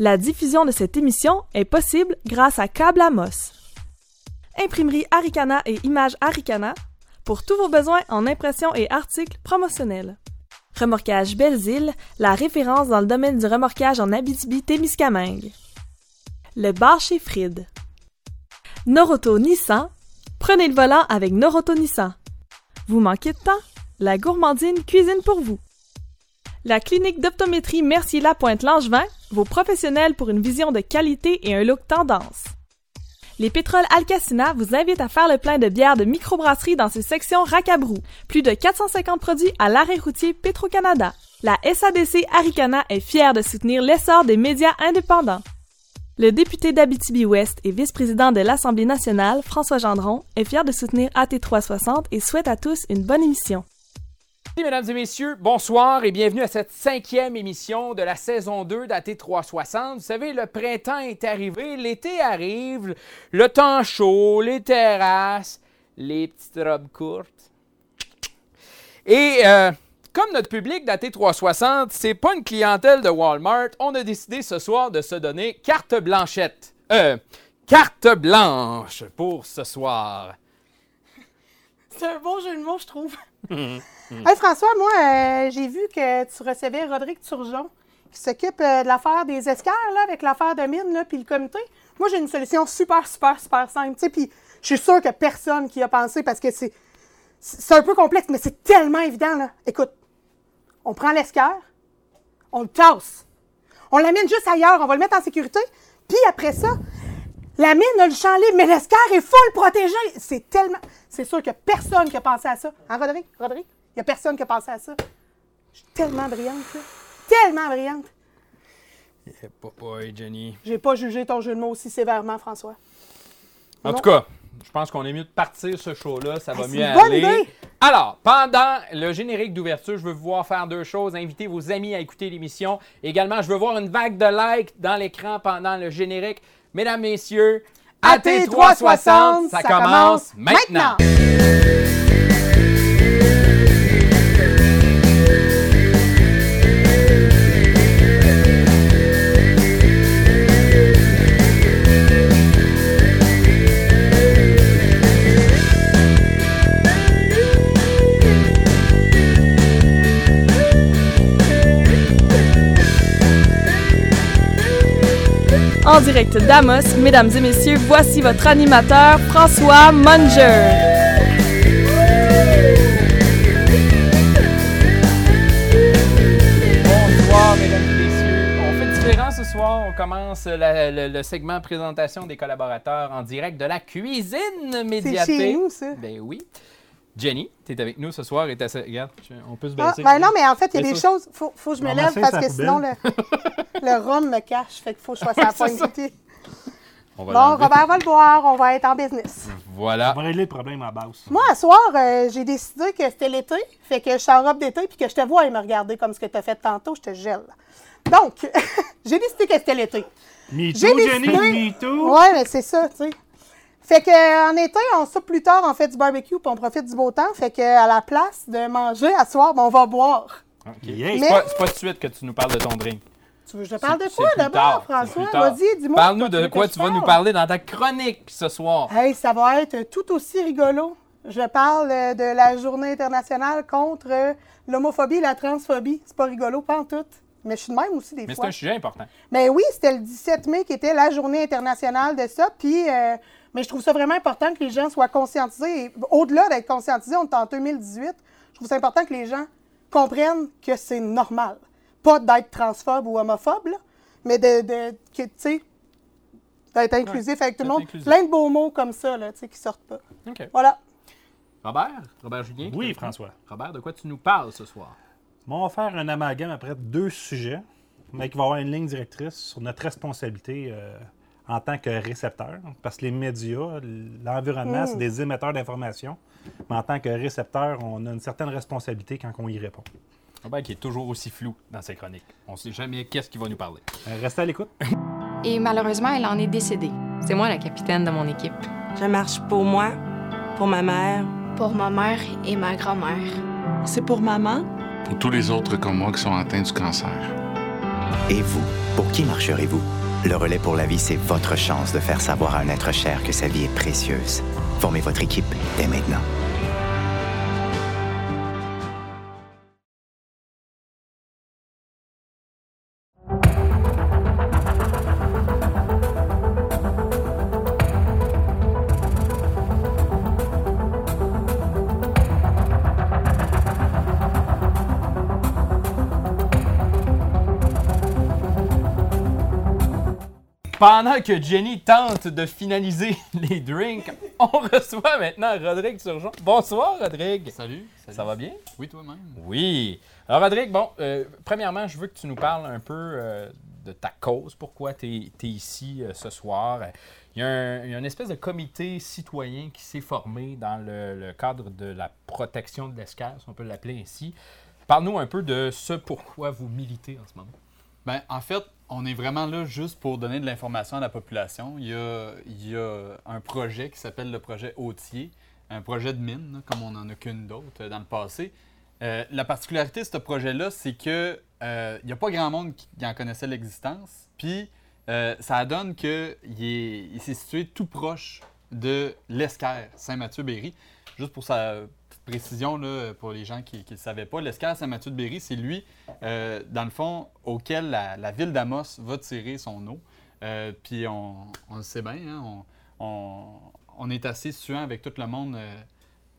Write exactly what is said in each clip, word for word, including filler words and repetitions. La diffusion de cette émission est possible grâce à Câble Amos. Imprimerie Harricana et Images Harricana pour tous vos besoins en impressions et articles promotionnels. Remorquage Belzile, la référence dans le domaine du remorquage en Abitibi-Témiscamingue. Le bar chez Fried. Norauto Nissan, prenez le volant avec Norauto Nissan. Vous manquez de temps? La gourmandine cuisine pour vous. La clinique d'optométrie Mercier-la-Pointe-Langevin, vos professionnels pour une vision de qualité et un look tendance. Les pétroles Alcasina vous invitent à faire le plein de bières de microbrasserie dans ses sections Racabrou. Plus de quatre cent cinquante produits à l'arrêt routier Petro-Canada. La S A D C Harricana est fière de soutenir l'essor des médias indépendants. Le député d'Abitibi-Ouest et vice-président de l'Assemblée nationale, François Gendron, est fier de soutenir A T trois cent soixante et souhaite à tous une bonne émission. Mesdames et messieurs, bonsoir et bienvenue à cette cinquième émission de la saison deux d'A T trois cent soixante. Vous savez, le printemps est arrivé, l'été arrive, le temps chaud, les terrasses, les petites robes courtes. Et euh, comme notre public d'A T trois cent soixante, c'est pas une clientèle de Walmart, on a décidé ce soir de se donner carte blanchette. Euh, carte blanche pour ce soir. C'est un bon jeu de mots, je trouve. Hey François, moi, euh, j'ai vu que tu recevais Rodrigue Turgeon, qui s'occupe euh, de l'affaire des Escare, là, avec l'affaire de mine, puis le comité. Moi, j'ai une solution super, super, super simple. Puis je suis sûre que personne qui a pensé, parce que c'est, c'est un peu complexe, mais c'est tellement évident, là. Écoute, on prend l'Escare, on le tasse, on l'amène juste ailleurs, on va le mettre en sécurité, puis après ça, la mine a le champ libre, mais l'Escare est full protégé. C'est tellement... C'est sûr qu'il n'y a personne qui a pensé à ça. Hein, Rodrigue? Rodrigue? Il n'y a personne qui a pensé à ça. Je suis tellement brillante, là. Tellement brillante. Yeah, papaye, Jenny. J'ai pas jugé ton jeu de mots aussi sévèrement, François. En non? tout cas, je pense qu'on est mieux de partir ce show-là. Ça va ah, mieux aller. C'est une bonne idée. Alors, pendant le générique d'ouverture, je veux vous voir faire deux choses. Inviter vos amis à écouter l'émission. Également, je veux voir une vague de likes dans l'écran pendant le générique. Mesdames, messieurs, A T trois cent soixante, ça, ça commence maintenant! maintenant. En direct d'Amos, mesdames et messieurs, voici votre animateur, François Munger. Bonsoir, mesdames et messieurs. On fait différent ce soir. On commence la, le, le segment présentation des collaborateurs en direct de la cuisine médiathée. C'est chez nous, ça? Ben oui. Jenny, tu es avec nous ce soir et t'as... Regarde, on peut se baisser. Ah, ben non, mais en fait, il y a des choses... Il faut, faut que je me lève parce que sinon, le, le rhum me cache. Fait qu'il faut que je fasse la pointe. Bon, l'enlever. Robert va le boire. On va être en business. Voilà. On va régler le problème à base. Moi, à soir, euh, j'ai décidé que c'était l'été. Fait que je suis en robe d'été puis que je te vois et me regarder comme ce que tu as fait tantôt. Je te gèle. Donc, j'ai décidé que c'était l'été. Me too, Jenny, me too. Ouais, mais c'est ça, tu sais. Fait qu'en été, on soupe plus tard, on fait du barbecue puis on profite du beau temps. Fait qu'à la place de manger à soir, ben on va boire. Okay. Yeah. Mais... C'est pas, c'est pas de suite que tu nous parles de ton drink. Tu veux que je te parle de quoi d'abord, François? Vas-y, dis-moi. Parle-nous de quoi tu vas nous parler dans ta chronique ce soir. Hey, ça va être tout aussi rigolo. Je parle de la Journée internationale contre l'homophobie et la transphobie. C'est pas rigolo, pas en tout. Mais je suis de même aussi des Mais fois. Mais c'est un sujet important. Mais oui, c'était le dix-sept mai qui était la Journée internationale de ça. Puis... Euh, Mais je trouve ça vraiment important que les gens soient conscientisés. Et au-delà d'être conscientisés, on est en deux mille dix-huit, je trouve ça important que les gens comprennent que c'est normal. Pas d'être transphobe ou homophobe, là, mais de, de que, tu sais, d'être inclusif ouais, avec tout le monde. Inclusif. Plein de beaux mots comme ça là, tu sais, qui sortent pas. Okay. Voilà. Robert, Robert Julien. Oui, François. Robert, de quoi tu nous parles ce soir? Bon, on va faire un amalgame après deux sujets, mais qui va avoir une ligne directrice sur notre responsabilité euh... en tant que récepteur, parce que les médias, l'environnement, mmh. c'est des émetteurs d'informations. Mais en tant que récepteur, on a une certaine responsabilité quand on y répond. Robert qui est toujours aussi flou dans ses chroniques. On ne sait jamais qu'est-ce qu'il va nous parler. Euh, restez à l'écoute. Et malheureusement, elle en est décédée. C'est moi la capitaine de mon équipe. Je marche pour moi, pour ma mère. Pour ma mère et ma grand-mère. C'est pour maman. Pour tous les autres comme moi qui sont atteints du cancer. Et vous, pour qui marcherez-vous? Le Relais pour la vie, c'est votre chance de faire savoir à un être cher que sa vie est précieuse. Formez votre équipe dès maintenant. Pendant que Jenny tente de finaliser les drinks, on reçoit maintenant Rodrigue Turgeon. Bonsoir, Rodrigue. Salut, salut. Ça va bien? Oui, toi-même. Oui. Alors, Rodrigue, bon, euh, premièrement, je veux que tu nous parles un peu euh, de ta cause, pourquoi tu es ici euh, ce soir. Il y a un, il y a une espèce de comité citoyen qui s'est formé dans le, le cadre de la protection de l'escare, si on peut l'appeler ainsi. Parle-nous un peu de ce pourquoi vous militez en ce moment. Bien, en fait, on est vraiment là juste pour donner de l'information à la population. Il y a, il y a un projet qui s'appelle le projet Authier, un projet de mine, là, comme on n'en a qu'une d'autre dans le passé. Euh, la particularité de ce projet-là, c'est que euh, il n'y a pas grand monde qui en connaissait l'existence. Puis, euh, ça donne qu'il est, il s'est situé tout proche de l'Escare, Saint-Mathieu-Béry. Juste pour sa petite précision, là, pour les gens qui ne le savaient pas, l'escare Saint-Mathieu-de-Berry, c'est lui, euh, dans le fond, auquel la, la ville d'Amos va tirer son eau. Euh, Puis on, on le sait bien, hein, on, on, on est assez suant avec tout le monde euh,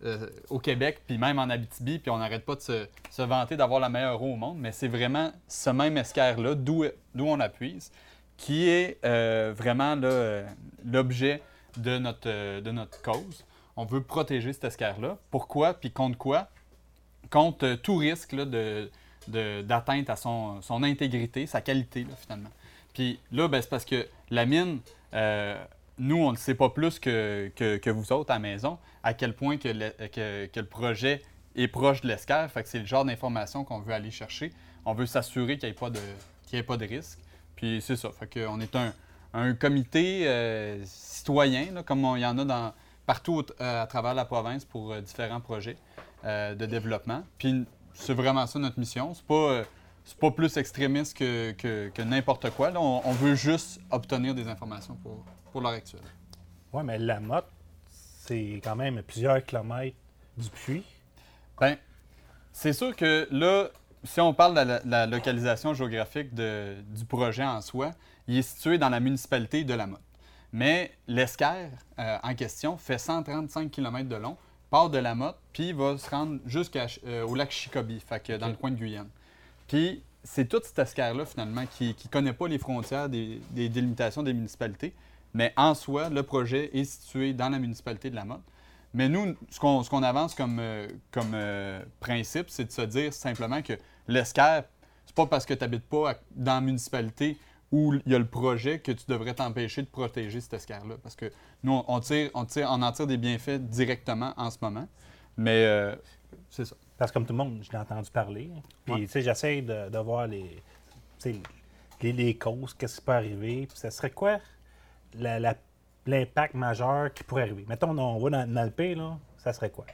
euh, au Québec, puis même en Abitibi, puis on n'arrête pas de se, se vanter d'avoir la meilleure eau au monde, mais c'est vraiment ce même escare-là, d'où, d'où on appuise, qui est euh, vraiment là, l'objet de notre, de notre cause. On veut protéger cet escare-là. Pourquoi? Puis contre quoi? Contre euh, tout risque là, de, de, d'atteinte à son, son intégrité, sa qualité, là, finalement. Puis là, ben, c'est parce que la mine, euh, nous, on ne sait pas plus que, que, que vous autres à la maison, à quel point que le, que, que le projet est proche de l'escare. Fait que c'est le genre d'information qu'on veut aller chercher. On veut s'assurer qu'il n'y ait pas de, qu'il n'y ait pas de risque. Puis c'est ça. Fait qu'on est un, un comité euh, citoyen, là, comme il y en a dans... partout euh, à travers la province pour euh, différents projets euh, de développement. Puis c'est vraiment ça notre mission. C'est pas, euh, c'est pas plus extrémiste que, que, que n'importe quoi. Là, on, on veut juste obtenir des informations pour, pour l'heure actuelle. Oui, mais la motte, c'est quand même plusieurs kilomètres du puits. Bien, c'est sûr que là, si on parle de la, la localisation géographique de, du projet en soi, il est situé dans la municipalité de la motte. Mais l'escare euh, en question fait cent trente-cinq kilomètres de long, part de la motte, puis va se rendre jusqu'au euh, lac Chicobi, fait que, okay. Dans le coin de Guyane. Puis c'est tout cet escare-là, finalement, qui ne connaît pas les frontières des, des délimitations des municipalités, mais en soi, le projet est situé dans la municipalité de la motte. Mais nous, ce qu'on, ce qu'on avance comme, euh, comme euh, principe, c'est de se dire simplement que l'escare, c'est pas parce que tu n'habites pas à, dans la municipalité où il y a le projet que tu devrais t'empêcher de protéger cet escare-là. Parce que nous, on, tire, on, tire, on en tire des bienfaits directement en ce moment, mais euh, c'est ça. Parce que comme tout le monde, je l'ai entendu parler. Puis, ouais. Tu sais, j'essaie de, de voir les, les, les causes, qu'est-ce qui peut arriver. Puis, ça serait quoi la, la, l'impact majeur qui pourrait arriver? Mettons, on va dans, dans le pays, là, ça serait quoi?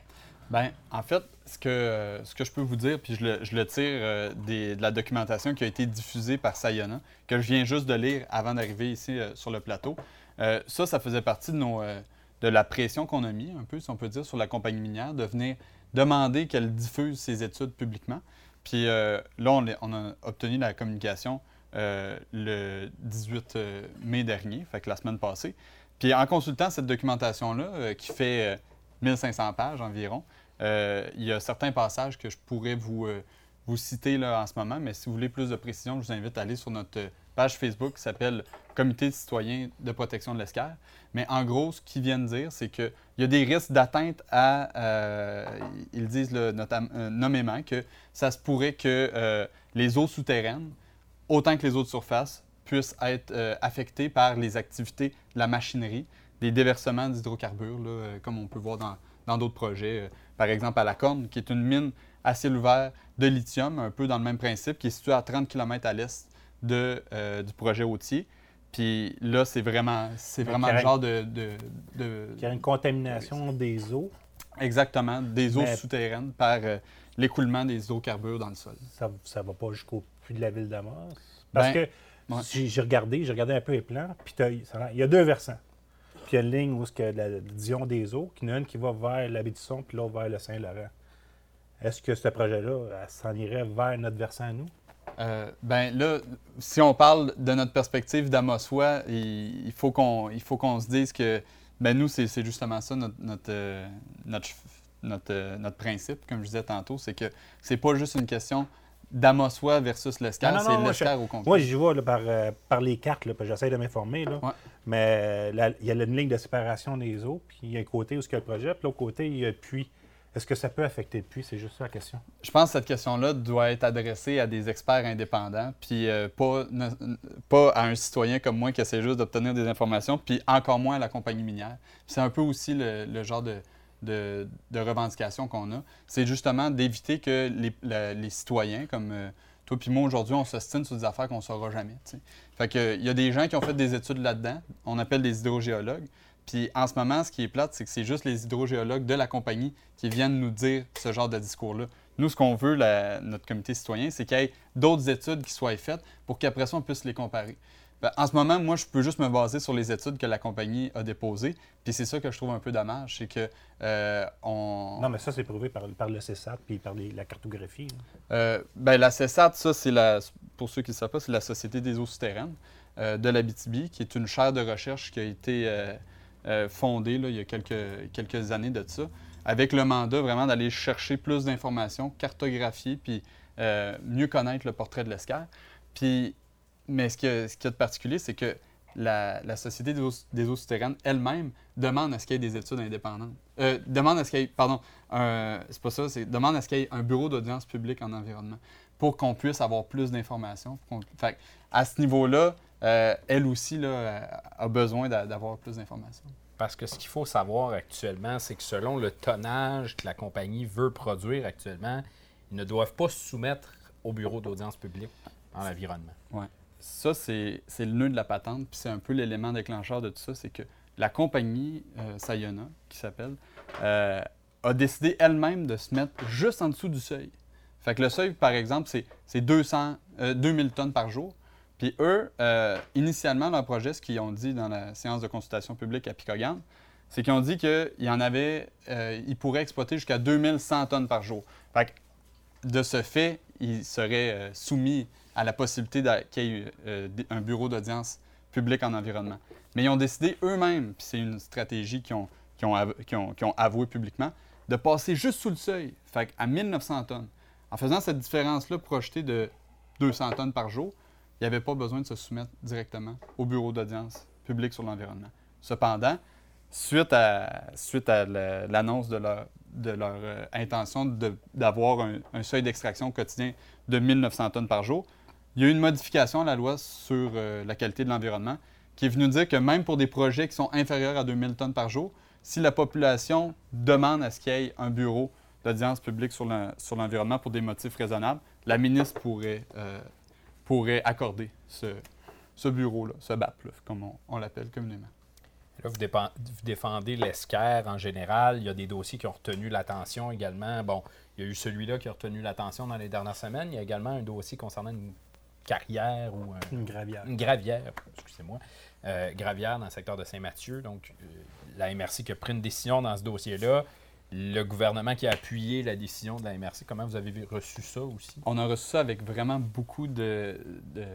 Bien, en fait, ce que, ce que je peux vous dire, puis je le, je le tire euh, des, de la documentation qui a été diffusée par Sayona, que je viens juste de lire avant d'arriver ici euh, sur le plateau, euh, ça, ça faisait partie de, nos, euh, de la pression qu'on a mis, un peu, si on peut dire, sur la compagnie minière, de venir demander qu'elle diffuse ses études publiquement. Puis euh, là, on, on a obtenu la communication euh, le dix-huit mai dernier, fait que la semaine passée. Puis en consultant cette documentation-là, euh, qui fait... Euh, mille cinq cents pages environ. Euh, il y a certains passages que je pourrais vous, euh, vous citer là, en ce moment, mais si vous voulez plus de précision, je vous invite à aller sur notre page Facebook qui s'appelle « Comité citoyen de protection de l'escare ». Mais en gros, ce qu'ils viennent dire, c'est qu'il y a des risques d'atteinte à, euh, ils disent là, notam- euh, nommément, que ça se pourrait que euh, les eaux souterraines, autant que les eaux de surface, puissent être euh, affectées par les activités de la machinerie, des déversements d'hydrocarbures, là, euh, comme on peut voir dans, dans d'autres projets. Euh, par exemple, à la Corne, qui est une mine à ciel ouvert de lithium, un peu dans le même principe, qui est située à trente kilomètres à l'est de, euh, du projet Authier. Puis là, c'est vraiment, c'est vraiment le genre de, de, de... Il y a une contamination oui. des eaux. Exactement, des eaux Mais... souterraines par euh, l'écoulement des hydrocarbures dans le sol. Ça ne va pas jusqu'au puits de la ville d'Amos? Parce ben, que ouais. j'ai, j'ai regardé, j'ai regardé un peu les plans, puis il y a deux versants. Puis il y a une ligne où c'est la, la division des eaux, qui a une qui va vers la Baie-du-Son, puis l'autre vers le Saint-Laurent. Est-ce que ce projet-là, elle s'en irait vers notre versant à nous? Euh, bien là, si on parle de notre perspective d'Amossois, il, il, faut qu'on, il faut qu'on se dise que ben nous, c'est, c'est justement ça notre, notre, euh, notre, notre, euh, notre principe, comme je disais tantôt, c'est que c'est pas juste une question d'Amossois versus l'Escare, non, non, non, c'est l'Escare au complet. Moi, j'y vois là, par, euh, par les cartes, là, parce que j'essaie de m'informer, là, ouais. mais il y a une ligne de séparation des eaux, puis il y a un côté où il y a le projet, puis l'autre côté, il y a le puits. Est-ce que ça peut affecter le puits? C'est juste ça la question. Je pense que cette question-là doit être adressée à des experts indépendants, puis euh, pas, ne, pas à un citoyen comme moi qui essaie juste d'obtenir des informations, puis encore moins à la compagnie minière. Puis c'est un peu aussi le, le genre de, de, de revendication qu'on a. C'est justement d'éviter que les, la, les citoyens, comme euh, toi puis moi aujourd'hui, on s'ostine sur des affaires qu'on ne saura jamais. T'sais. Fait que il y a des gens qui ont fait des études là-dedans, on appelle des hydrogéologues. Puis en ce moment, ce qui est plate, c'est que c'est juste les hydrogéologues de la compagnie qui viennent nous dire ce genre de discours-là. Nous, ce qu'on veut, la, notre comité citoyen, c'est qu'il y ait d'autres études qui soient faites pour qu'après ça, on puisse les comparer. Ben, en ce moment, moi, je peux juste me baser sur les études que la compagnie a déposées. Puis c'est ça que je trouve un peu dommage, c'est que euh, on... Non, mais ça, c'est prouvé par, par le C E S A T puis par les, la cartographie. Euh, ben, la C E S A T, ça, c'est la, pour ceux qui ne savent pas, c'est la Société des eaux souterraines euh, de l'Abitibi, qui est une chaire de recherche qui a été... Euh, Euh, fondée là, il y a quelques, quelques années de ça, avec le mandat vraiment d'aller chercher plus d'informations, cartographier, puis euh, mieux connaître le portrait de l'Escare. Puis, mais ce qu'il y a, ce qu'il y a de particulier, c'est que la, la Société des eaux, des eaux souterraines elle-même demande à ce qu'il y ait des études indépendantes. Euh, demande à ce qu'il y ait, pardon, un, c'est pas ça, c'est demande à ce qu'il y ait un bureau d'audience publique en environnement pour qu'on puisse avoir plus d'informations. Pour qu'on, fait, à ce niveau-là, Euh, elle aussi là, a besoin d'a- d'avoir plus d'informations. Parce que ce qu'il faut savoir actuellement, c'est que selon le tonnage que la compagnie veut produire actuellement, ils ne doivent pas se soumettre au bureau d'audience publique en environnement. Ouais. Ça, c'est, c'est le nœud de la patente, puis c'est un peu l'élément déclencheur de tout ça, c'est que la compagnie euh, Sayona, qui s'appelle, euh, a décidé elle-même de se mettre juste en dessous du seuil. Fait que le seuil, par exemple, c'est, c'est deux cents, euh, deux mille tonnes par jour. Puis eux, euh, initialement, leur projet, ce qu'ils ont dit dans la séance de consultation publique à Picogan, c'est qu'ils ont dit qu'il y en avait, euh, ils pourraient exploiter jusqu'à deux mille cent tonnes par jour. Fait que de ce fait, ils seraient euh, soumis à la possibilité qu'il y ait euh, un bureau d'audience publique en environnement. Mais ils ont décidé eux-mêmes, puis c'est une stratégie qu'ils ont, qu'ils ont, avou- qu'ils ont, qu'ils ont avouée publiquement, de passer juste sous le seuil, fait qu'à mille neuf cents tonnes. En faisant cette différence-là projetée de deux cents tonnes par jour, il n'y avait pas besoin de se soumettre directement au bureau d'audience publique sur l'environnement. Cependant, suite à, suite à le, l'annonce de leur, de leur euh, intention de, d'avoir un, un seuil d'extraction quotidien de mille neuf cents tonnes par jour, il y a eu une modification à la loi sur euh, la qualité de l'environnement qui est venue dire que même pour des projets qui sont inférieurs à deux mille tonnes par jour, si la population demande à ce qu'il y ait un bureau d'audience publique sur, la, sur l'environnement pour des motifs raisonnables, la ministre pourrait... Euh, pourrait accorder ce, ce bureau-là, ce B A P-là, comme on, on l'appelle communément. Là, vous, dépend, vous défendez l'Escare en général. Il y a des dossiers qui ont retenu l'attention également. Bon, il y a eu celui-là qui a retenu l'attention dans les dernières semaines. Il y a également un dossier concernant une carrière ou... Un, une gravière. Une gravière, excusez-moi. Euh, gravière dans le secteur de Saint-Mathieu. Donc, euh, la M R C qui a pris une décision dans ce dossier-là. Le gouvernement qui a appuyé la décision de la M R C, comment vous avez reçu ça aussi? On a reçu ça avec vraiment beaucoup de, de,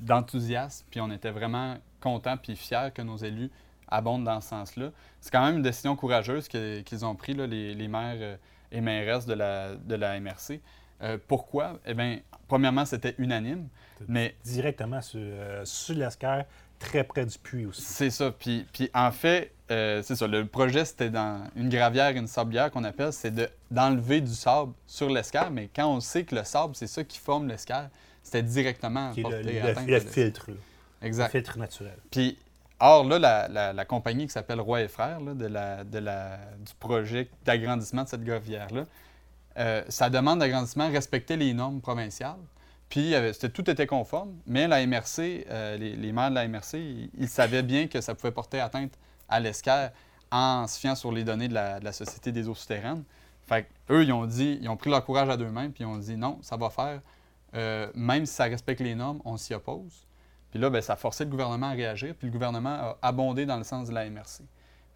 d'enthousiasme, puis on était vraiment contents puis fiers que nos élus abondent dans ce sens-là. C'est quand même une décision courageuse que, qu'ils ont pris, là, les, les maires et mairesses de la, de la M R C. Euh, pourquoi? Eh bien, premièrement, c'était unanime, mais... Directement sur, euh, sur l'Escare, très près du puits aussi. C'est ça, puis, puis en fait... Euh, c'est ça, le projet, c'était dans une gravière et une sablière qu'on appelle, c'est de, d'enlever du sable sur l'Escare, mais quand on sait que le sable, c'est ça qui forme l'Escare, c'était directement qui porté à atteinte. Le, le filtre. Exact. Le filtre naturel. Puis, or, là, la, la, la compagnie qui s'appelle Roy et Frères, là, de la, de la, du projet d'agrandissement de cette gravière-là, euh, sa demande d'agrandissement respectait les normes provinciales, puis euh, c'était, tout était conforme, mais la M R C, euh, les, les maires de la M R C, ils, ils savaient bien que ça pouvait porter atteinte à l'Escare en se fiant sur les données de la, de la Société des eaux souterraines. Fait qu'eux, ils ont dit, ils ont pris leur courage à deux mains, puis ils ont dit non, ça va faire. euh, même si ça respecte les normes, on s'y oppose. Puis là, bien, ça a forcé le gouvernement à réagir, puis le gouvernement a abondé dans le sens de la M R C.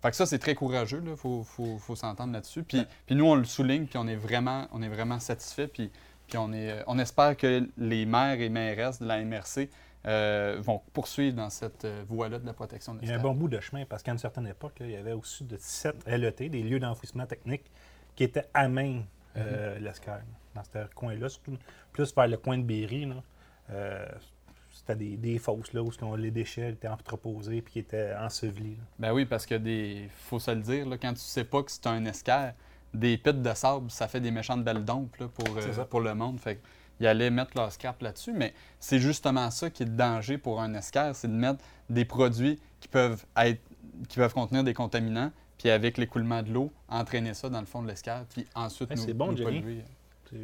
Fait que ça, c'est très courageux, il faut, faut, faut s'entendre là-dessus. Puis, ouais. puis nous, on le souligne, puis on est vraiment, on est vraiment satisfait, puis, puis on, est, on espère que les maires et mairesses de la M R C euh, vont poursuivre dans cette voie-là de la protection de l'esclave. Il y a un bon bout de chemin, parce qu'à une certaine époque, là, il y avait au-dessus de dix-sept L E T, des lieux d'enfouissement technique, qui étaient à main euh, mm-hmm. l'Escare, dans ce coin-là, surtout plus vers le coin de Berry. Là, euh, C'était des, des fosses, là, où les déchets étaient entreposés et qui étaient ensevelis. Là. Ben oui, parce que des. Faut se le dire, là, quand tu ne sais pas que c'est un escare, des pites de sable, ça fait des méchantes belles dompes là, pour, euh, pour le monde. Fait qu'ils allaient mettre leur scrap là-dessus, mais c'est justement ça qui est le danger pour un escare, c'est de mettre des produits qui peuvent être qui peuvent contenir des contaminants, puis avec l'écoulement de l'eau, entraîner ça dans le fond de l'escare, puis ensuite hey, nous, c'est bon, nous polluer.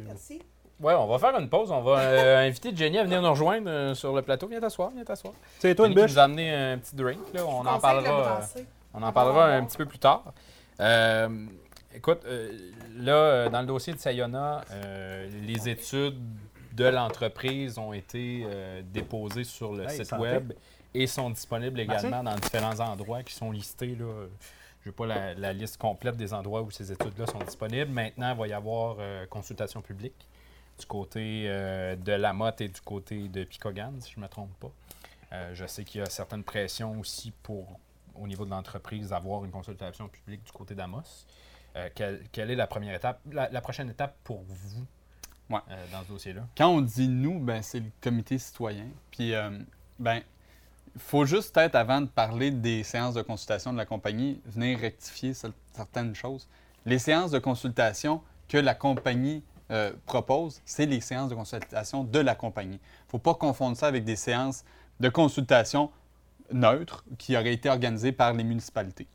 Merci. Oui, on va faire une pause. On va euh, inviter Jenny à venir nous rejoindre euh, sur le plateau. Viens t'asseoir, viens t'asseoir. C'est toi, une bûche. Tu nous as amené un petit drink. Là. On, en parlera, euh, on en parlera un petit peu plus tard. Euh, écoute, euh, là, dans le dossier de Sayona, euh, les études de l'entreprise ont été euh, déposées sur le hey, site web et sont disponibles également Merci. dans différents endroits qui sont listés. Là. Je n'ai pas la, la liste complète des endroits où ces études-là sont disponibles. Maintenant, il va y avoir euh, consultation publique. Du côté euh, de Lamotte et du côté de Picogan, si je ne me trompe pas. Euh, je sais qu'il y a certaines pressions aussi pour, au niveau de l'entreprise, avoir une consultation publique du côté d'Amos. Euh, quelle, quelle est la première étape, la, la prochaine étape pour vous ouais. euh, dans ce dossier-là? Quand on dit « nous », ben, c'est le comité citoyen. Puis, euh, ben, faut juste peut-être, avant de parler des séances de consultation de la compagnie, venir rectifier certaines choses. Les séances de consultation que la compagnie Euh, propose, c'est les séances de consultation de la compagnie. Il ne faut pas confondre ça avec des séances de consultation neutres qui auraient été organisées par les municipalités.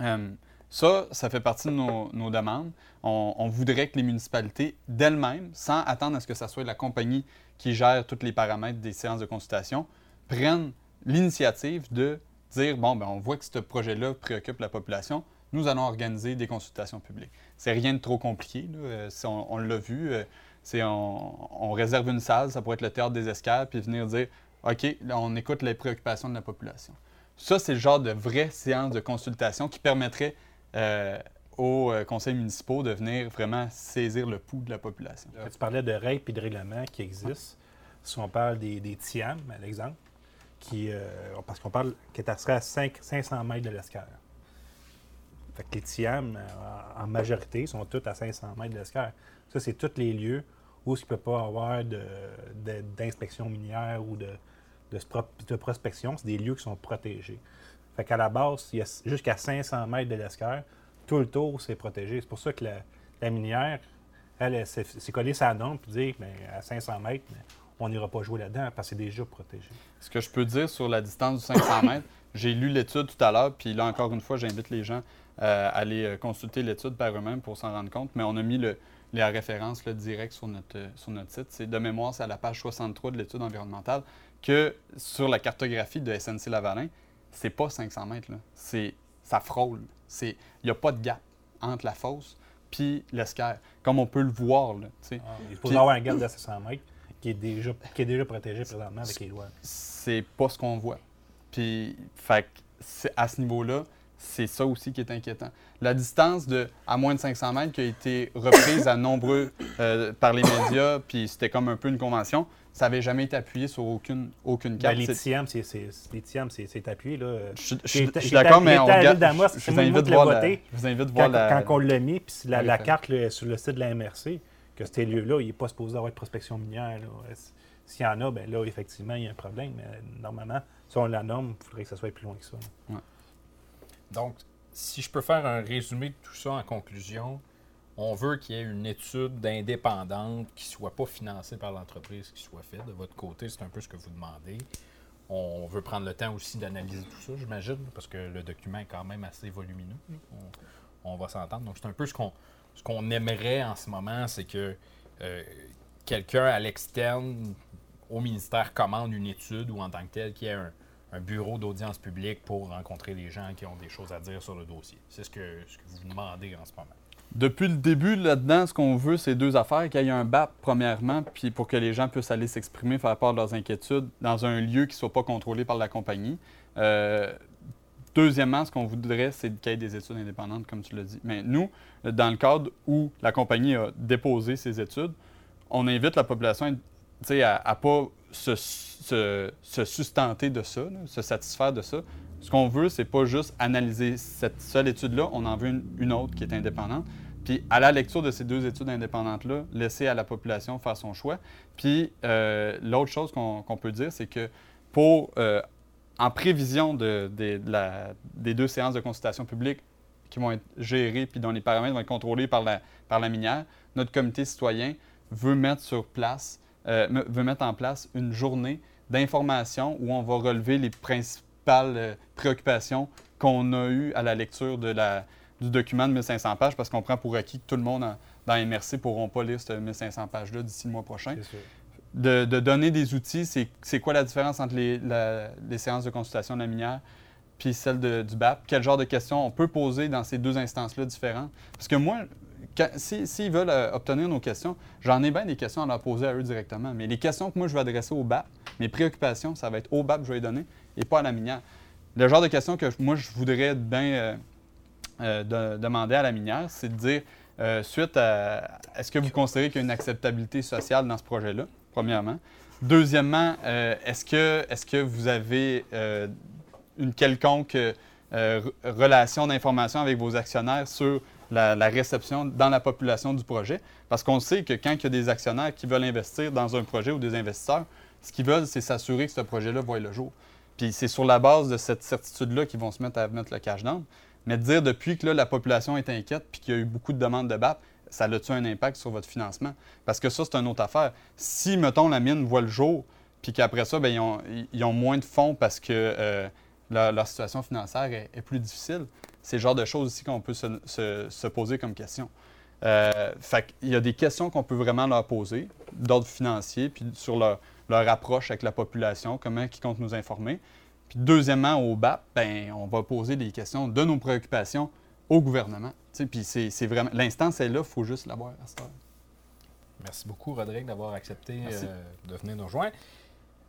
Euh, ça, ça fait partie de nos, nos demandes. On, on voudrait que les municipalités d'elles-mêmes, sans attendre à ce que ça soit la compagnie qui gère tous les paramètres des séances de consultation, prennent l'initiative de dire « bon, ben on voit que ce projet-là préoccupe la population ». Nous allons organiser des consultations publiques. C'est rien de trop compliqué. Là. On, on l'a vu. C'est on, on réserve une salle, ça pourrait être le théâtre des Escare, puis venir dire « OK, là, on écoute les préoccupations de la population ». Ça, c'est le genre de vraie séance de consultation qui permettrait euh, aux conseils municipaux de venir vraiment saisir le pouls de la population. Là, tu parlais de règles et de règlements qui existent. Si on parle des, des T I A M, à l'exemple, qui, euh, parce qu'on parle qui est à cinq cents mètres de l'Escare. Fait que les T I A M, en majorité, sont toutes à cinq cents mètres de l'Escare. Ça, c'est tous les lieux où il ne peut pas avoir de, de, d'inspection minière ou de, de, de prospection. C'est des lieux qui sont protégés. Fait qu'à la base, il y a jusqu'à cinq cents mètres de l'Escare, tout le tour, c'est protégé. C'est pour ça que la, la minière, elle, s'est collée sa norme et dire qu'à cinq cents mètres, on n'ira pas jouer là-dedans parce que c'est déjà protégé. Ce que je peux dire sur la distance du cinq cents mètres, j'ai lu l'étude tout à l'heure, puis là, encore une fois, j'invite les gens Euh, aller consulter l'étude par eux-mêmes pour s'en rendre compte, mais on a mis le, la référence là, direct sur notre, sur notre site. C'est de mémoire, c'est à la page soixante-trois de l'étude environnementale que sur la cartographie de S N C-Lavalin, c'est pas cinq cents mètres, là. C'est, ça frôle. Il n'y a pas de gap entre la fosse puis l'escare, comme on peut le voir. Là, ah, il faut pis, avoir un gap de cinq cents mètres qui est déjà, qui est déjà protégé présentement avec les lois. C'est pas ce qu'on voit. Puis, fait, c'est, à ce niveau-là, c'est ça aussi qui est inquiétant. La distance de à moins de cinq cents mètres qui a été reprise à nombreux euh, par les médias, puis c'était comme un peu une convention, ça n'avait jamais été appuyé sur aucune, aucune carte. Bien, les T I A M, c'est, c'est, c'est, c'est appuyé. Là. Je, je, je suis d'accord, mais on regarde. Je vous invite à voir la. Quand on l'a mis, puis la, la carte là, sur le site de la M R C, que ces lieux-là, il n'est pas supposé avoir de prospection minière. Là. S'il y en a, bien là, effectivement, il y a un problème, mais normalement, si on la norme, il faudrait que ça soit plus loin que ça. Donc, si je peux faire un résumé de tout ça en conclusion, on veut qu'il y ait une étude indépendante qui ne soit pas financée par l'entreprise qui soit faite. De votre côté, c'est un peu ce que vous demandez. On veut prendre le temps aussi d'analyser tout ça, j'imagine, parce que le document est quand même assez volumineux. On, on va s'entendre. Donc, c'est un peu ce qu'on, ce qu'on aimerait en ce moment, c'est que euh, quelqu'un à l'externe, au ministère, commande une étude ou en tant que telle, qu'il y ait un un bureau d'audience publique pour rencontrer les gens qui ont des choses à dire sur le dossier. C'est ce que, ce que vous demandez en ce moment. Depuis le début, là-dedans, ce qu'on veut, c'est deux affaires. Qu'il y ait un B A P, premièrement, puis pour que les gens puissent aller s'exprimer, faire part de leurs inquiétudes dans un lieu qui ne soit pas contrôlé par la compagnie. Euh, deuxièmement, ce qu'on voudrait, c'est qu'il y ait des études indépendantes, comme tu l'as dit. Mais nous, dans le cadre où la compagnie a déposé ses études, on invite la population à ne pas se, se, se sustenter de ça, là, se satisfaire de ça. Ce qu'on veut, c'est pas juste analyser cette seule étude-là, on en veut une, une autre qui est indépendante. Puis, à la lecture de ces deux études indépendantes-là, laisser à la population faire son choix. Puis, euh, l'autre chose qu'on, qu'on peut dire, c'est que pour, euh, en prévision de, de, de la, des deux séances de consultation publique qui vont être gérées puis dont les paramètres vont être contrôlés par la, par la minière, notre comité citoyen veut mettre sur place, euh, veut mettre en place une journée d'information où on va relever les principales préoccupations qu'on a eues à la lecture de la... du document de mille cinq cents pages, parce qu'on prend pour acquis que tout le monde en, dans M R C ne pourront pas lire cette mille cinq cents pages-là d'ici le mois prochain. C'est sûr. De, de donner des outils, c'est, c'est quoi la différence entre les, la, les séances de consultation de la minière puis celle de, du B A P? Quel genre de questions on peut poser dans ces deux instances-là différentes? Parce que moi, quand, si, s'ils veulent euh, obtenir nos questions, j'en ai bien des questions à leur poser à eux directement, mais les questions que moi je vais adresser au B A P, mes préoccupations, ça va être au B A P que je vais les donner et pas à la minière. Le genre de questions que moi je voudrais bien... Euh, Euh, de demander à la minière, c'est de dire, euh, suite à, est-ce que vous considérez qu'il y a une acceptabilité sociale dans ce projet-là, premièrement. Deuxièmement, euh, est-ce que, est-ce que vous avez euh, une quelconque euh, relation d'information avec vos actionnaires sur la, la réception dans la population du projet? Parce qu'on sait que quand il y a des actionnaires qui veulent investir dans un projet ou des investisseurs, ce qu'ils veulent, c'est s'assurer que ce projet-là voit le jour. Puis c'est sur la base de cette certitude-là qu'ils vont se mettre à mettre le cash down. Mais de dire depuis que là, la population est inquiète puis qu'il y a eu beaucoup de demandes de B A P, ça a-tu un impact sur votre financement? Parce que ça, c'est une autre affaire. Si, mettons, la mine voit le jour puis qu'après ça, bien, ils, ont, ils ont moins de fonds parce que euh, leur, leur situation financière est, est plus difficile, c'est le genre de choses aussi qu'on peut se, se, se poser comme question. Euh, fait qu'il y a des questions qu'on peut vraiment leur poser, d'ordre financier, puis sur leur, leur approche avec la population, comment ils comptent nous informer. Puis deuxièmement, au B A P, ben, on va poser des questions de nos préoccupations au gouvernement. Puis c'est, c'est vraiment... L'instance est là, il faut juste l'avoir à cette heure. Merci beaucoup, Rodrigue, d'avoir accepté euh, de venir nous rejoindre.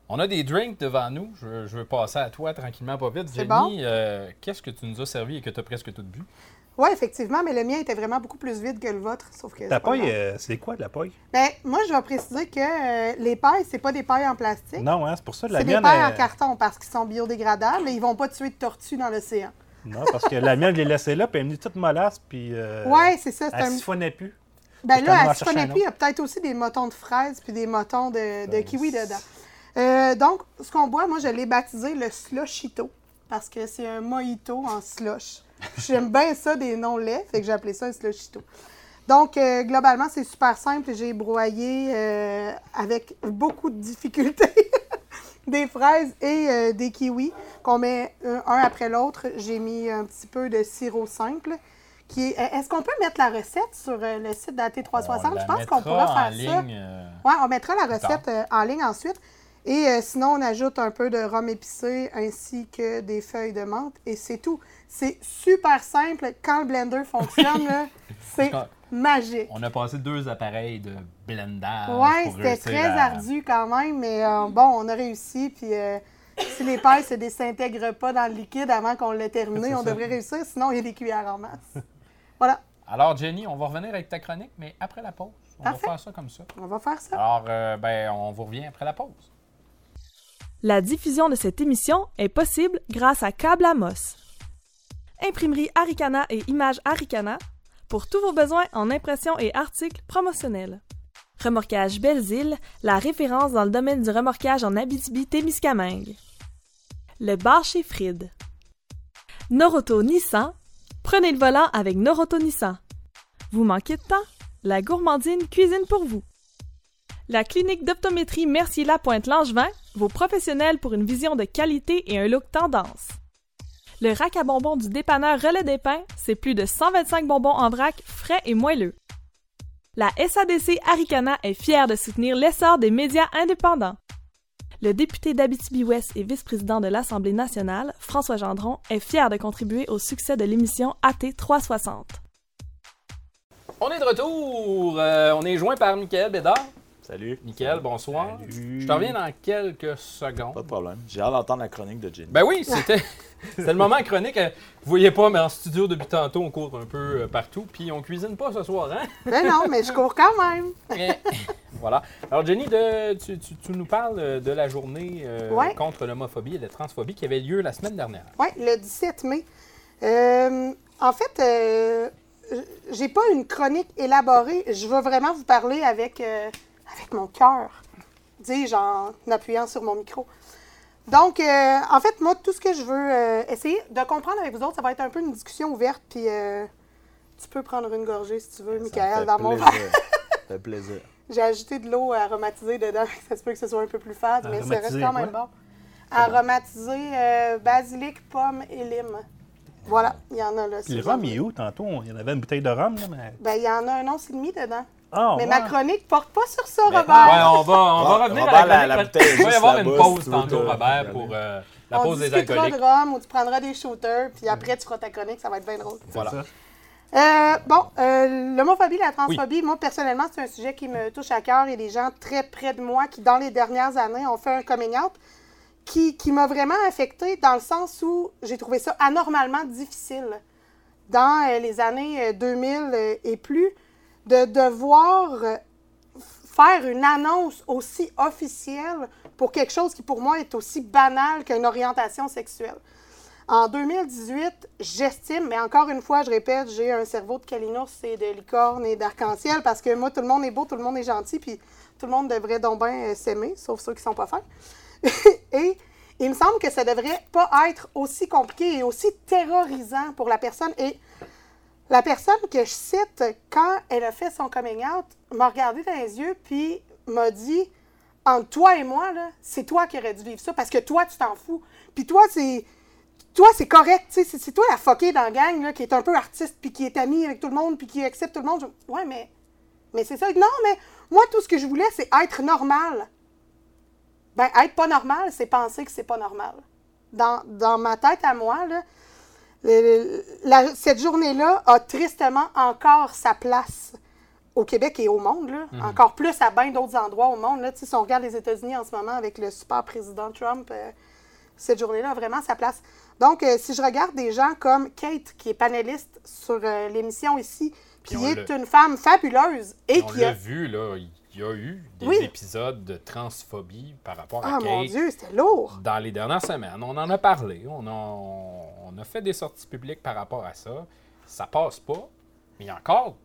On a des drinks devant nous. Je, je veux passer à toi tranquillement, pas vite. C'est Jenny, bon? euh, qu'est-ce que tu nous as servi et que tu as presque tout bu? Oui, effectivement, mais le mien était vraiment beaucoup plus vide que le vôtre, sauf que... La paille, euh, c'est quoi de la paille? Bien, moi, je vais préciser que euh, les pailles, c'est pas des pailles en plastique. Non, hein, c'est pour ça que la mienne... C'est des pailles elle... en carton, parce qu'ils sont biodégradables et ils vont pas tuer de tortues dans l'océan. Non, parce que la mienne, je l'ai laissée là, puis elle est venue toute mollasse, puis... Euh, oui, c'est ça, c'est elle un... Elle siphonnait plus. Bien là, elle siphonnait plus, il y a peut-être aussi des motons de fraises puis des motons de, de ben, kiwi dedans. Euh, donc, ce qu'on boit, moi, je l'ai baptisé le sloshito, parce que c'est un mojito en slush. J'aime bien ça, des noms laids, fait que j'ai appelé ça un sloshito. Donc, euh, globalement, c'est super simple. J'ai broyé euh, avec beaucoup de difficultés des fraises et euh, des kiwis qu'on met un, un après l'autre. J'ai mis un petit peu de sirop simple. Qui est, est-ce qu'on peut mettre la recette sur le site de A T trois cent soixante? Je pense qu'on pourra faire ligne, ça. Euh... Oui, on mettra la recette euh, en ligne ensuite. Et euh, sinon, on ajoute un peu de rhum épicé ainsi que des feuilles de menthe et c'est tout. C'est super simple. Quand le blender fonctionne, là, c'est magique. On a passé deux appareils de blender. Oui, c'était très à... ardu quand même, mais euh, bon, on a réussi. Puis euh, si les pailles ne désintègrent pas dans le liquide avant qu'on l'ait terminé, on ça. devrait réussir. Sinon, il y a des cuillères en masse. Voilà. Alors, Jenny, on va revenir avec ta chronique, mais après la pause. On Parfait. va faire ça comme ça. On va faire ça. Alors, euh, ben, on vous revient après la pause. La diffusion de cette émission est possible grâce à Câble Amos. Imprimerie Harricana et Images Harricana pour tous vos besoins en impressions et articles promotionnels. Remorquage Belzile, la référence dans le domaine du remorquage en Abitibi-Témiscamingue. Le bar chez Fried. Norauto Nissan, prenez le volant avec Norauto Nissan. Vous manquez de temps? La gourmandine cuisine pour vous. La clinique d'optométrie Mercier-la-Pointe-Langevin, vos professionnels pour une vision de qualité et un look tendance. Le rack à bonbons du dépanneur Relais des Pins, c'est plus de cent vingt-cinq bonbons en vrac, frais et moelleux. La S A D C Harricana est fière de soutenir l'essor des médias indépendants. Le député d'Abitibi-Ouest et vice-président de l'Assemblée nationale, François Gendron, est fier de contribuer au succès de l'émission A T trois cent soixante. On est de retour. Euh, on est joint par Mickaël Bédard. Salut. Mickaël, bonsoir. Salut. Je te reviens dans quelques secondes. Pas de problème. J'ai hâte d'entendre la chronique de Jenny. Ben oui, c'était, c'était le moment chronique. Vous voyez pas, mais en studio depuis tantôt, on court un peu partout. Puis on cuisine pas ce soir, hein? Ben non, mais je cours quand même. Mais, voilà. Alors Jenny, de, tu, tu, tu nous parles de la journée euh, ouais. contre l'homophobie et la transphobie qui avait lieu la semaine dernière. Oui, le dix-sept mai. Euh, en fait... Euh... J'ai pas une chronique élaborée. Je veux vraiment vous parler avec, euh, avec mon cœur, dis-je en appuyant sur mon micro. Donc, euh, en fait, moi, tout ce que je veux euh, essayer de comprendre avec vous autres, ça va être un peu une discussion ouverte. Puis, euh, tu peux prendre une gorgée si tu veux, Mickaël, dans plaisir. Mon verre. Ça fait plaisir. J'ai ajouté de l'eau aromatisée dedans. Ça se peut que ce soit un peu plus fade, mais ça reste quand même bon. Aromatisée, euh, basilic, pomme et lime. Voilà, il y en a là. Puis le rhum, il est où tantôt? Il y en avait une bouteille de rhum, là, mais... Bien, il y en a un once et demi dedans. Oh, mais ouais. Ma chronique ne porte pas sur ça, mais, Robert. Oui, on va, on va revenir Robert, à la, la bouteille. Il va y avoir une pause si tantôt, Robert, pour euh, la on pause des alcooliques. On discutera de rhum ou tu prendras des shooters, puis après, tu feras ta chronique, ça va être bien drôle. Voilà. Ça. Euh, bon, euh, l'homophobie, la transphobie, oui. Moi, personnellement, c'est un sujet qui me touche à cœur. Il y a des gens très près de moi qui, dans les dernières années, ont fait un coming out. Qui, qui m'a vraiment affectée dans le sens où j'ai trouvé ça anormalement difficile dans euh, les années deux mille euh, et plus, de devoir euh, faire une annonce aussi officielle pour quelque chose qui, pour moi, est aussi banal qu'une orientation sexuelle. En deux mille dix-huit, j'estime, mais encore une fois, je répète, j'ai un cerveau de calinours et de licorne et d'arc-en-ciel parce que moi, tout le monde est beau, tout le monde est gentil, puis tout le monde devrait donc bien euh, s'aimer, sauf ceux qui sont pas fins. Et il me semble que ça ne devrait pas être aussi compliqué et aussi terrorisant pour la personne. Et la personne que je cite, quand elle a fait son coming out, m'a regardé dans les yeux puis m'a dit « Entre toi et moi, là, c'est toi qui aurais dû vivre ça parce que toi, tu t'en fous. Puis toi, c'est, toi, c'est correct. C'est, c'est toi la fuckée dans la gang là, qui est un peu artiste puis qui est amie avec tout le monde puis qui accepte tout le monde. » Je... Ouais, mais, mais c'est ça. Non, mais moi, tout ce que je voulais, c'est être normal. Bien, être pas normal, c'est penser que c'est pas normal. Dans, dans ma tête à moi, là, le, la, cette journée-là a tristement encore sa place au Québec et au monde, là. Mm-hmm. Encore plus à bien d'autres endroits au monde. Là. Si on regarde les États-Unis en ce moment avec le super président Trump, euh, cette journée-là a vraiment sa place. Donc, euh, si je regarde des gens comme Kate, qui est panéliste sur euh, l'émission ici, qui est une femme fabuleuse et on qui l'a a... vu, là. Il... Il y a eu des oui. épisodes de transphobie par rapport à ah, Kate. Ah mon Dieu, c'était lourd! Dans les dernières semaines, on en a parlé, on a, on a fait des sorties publiques par rapport à ça. Ça passe pas, mais il y a encore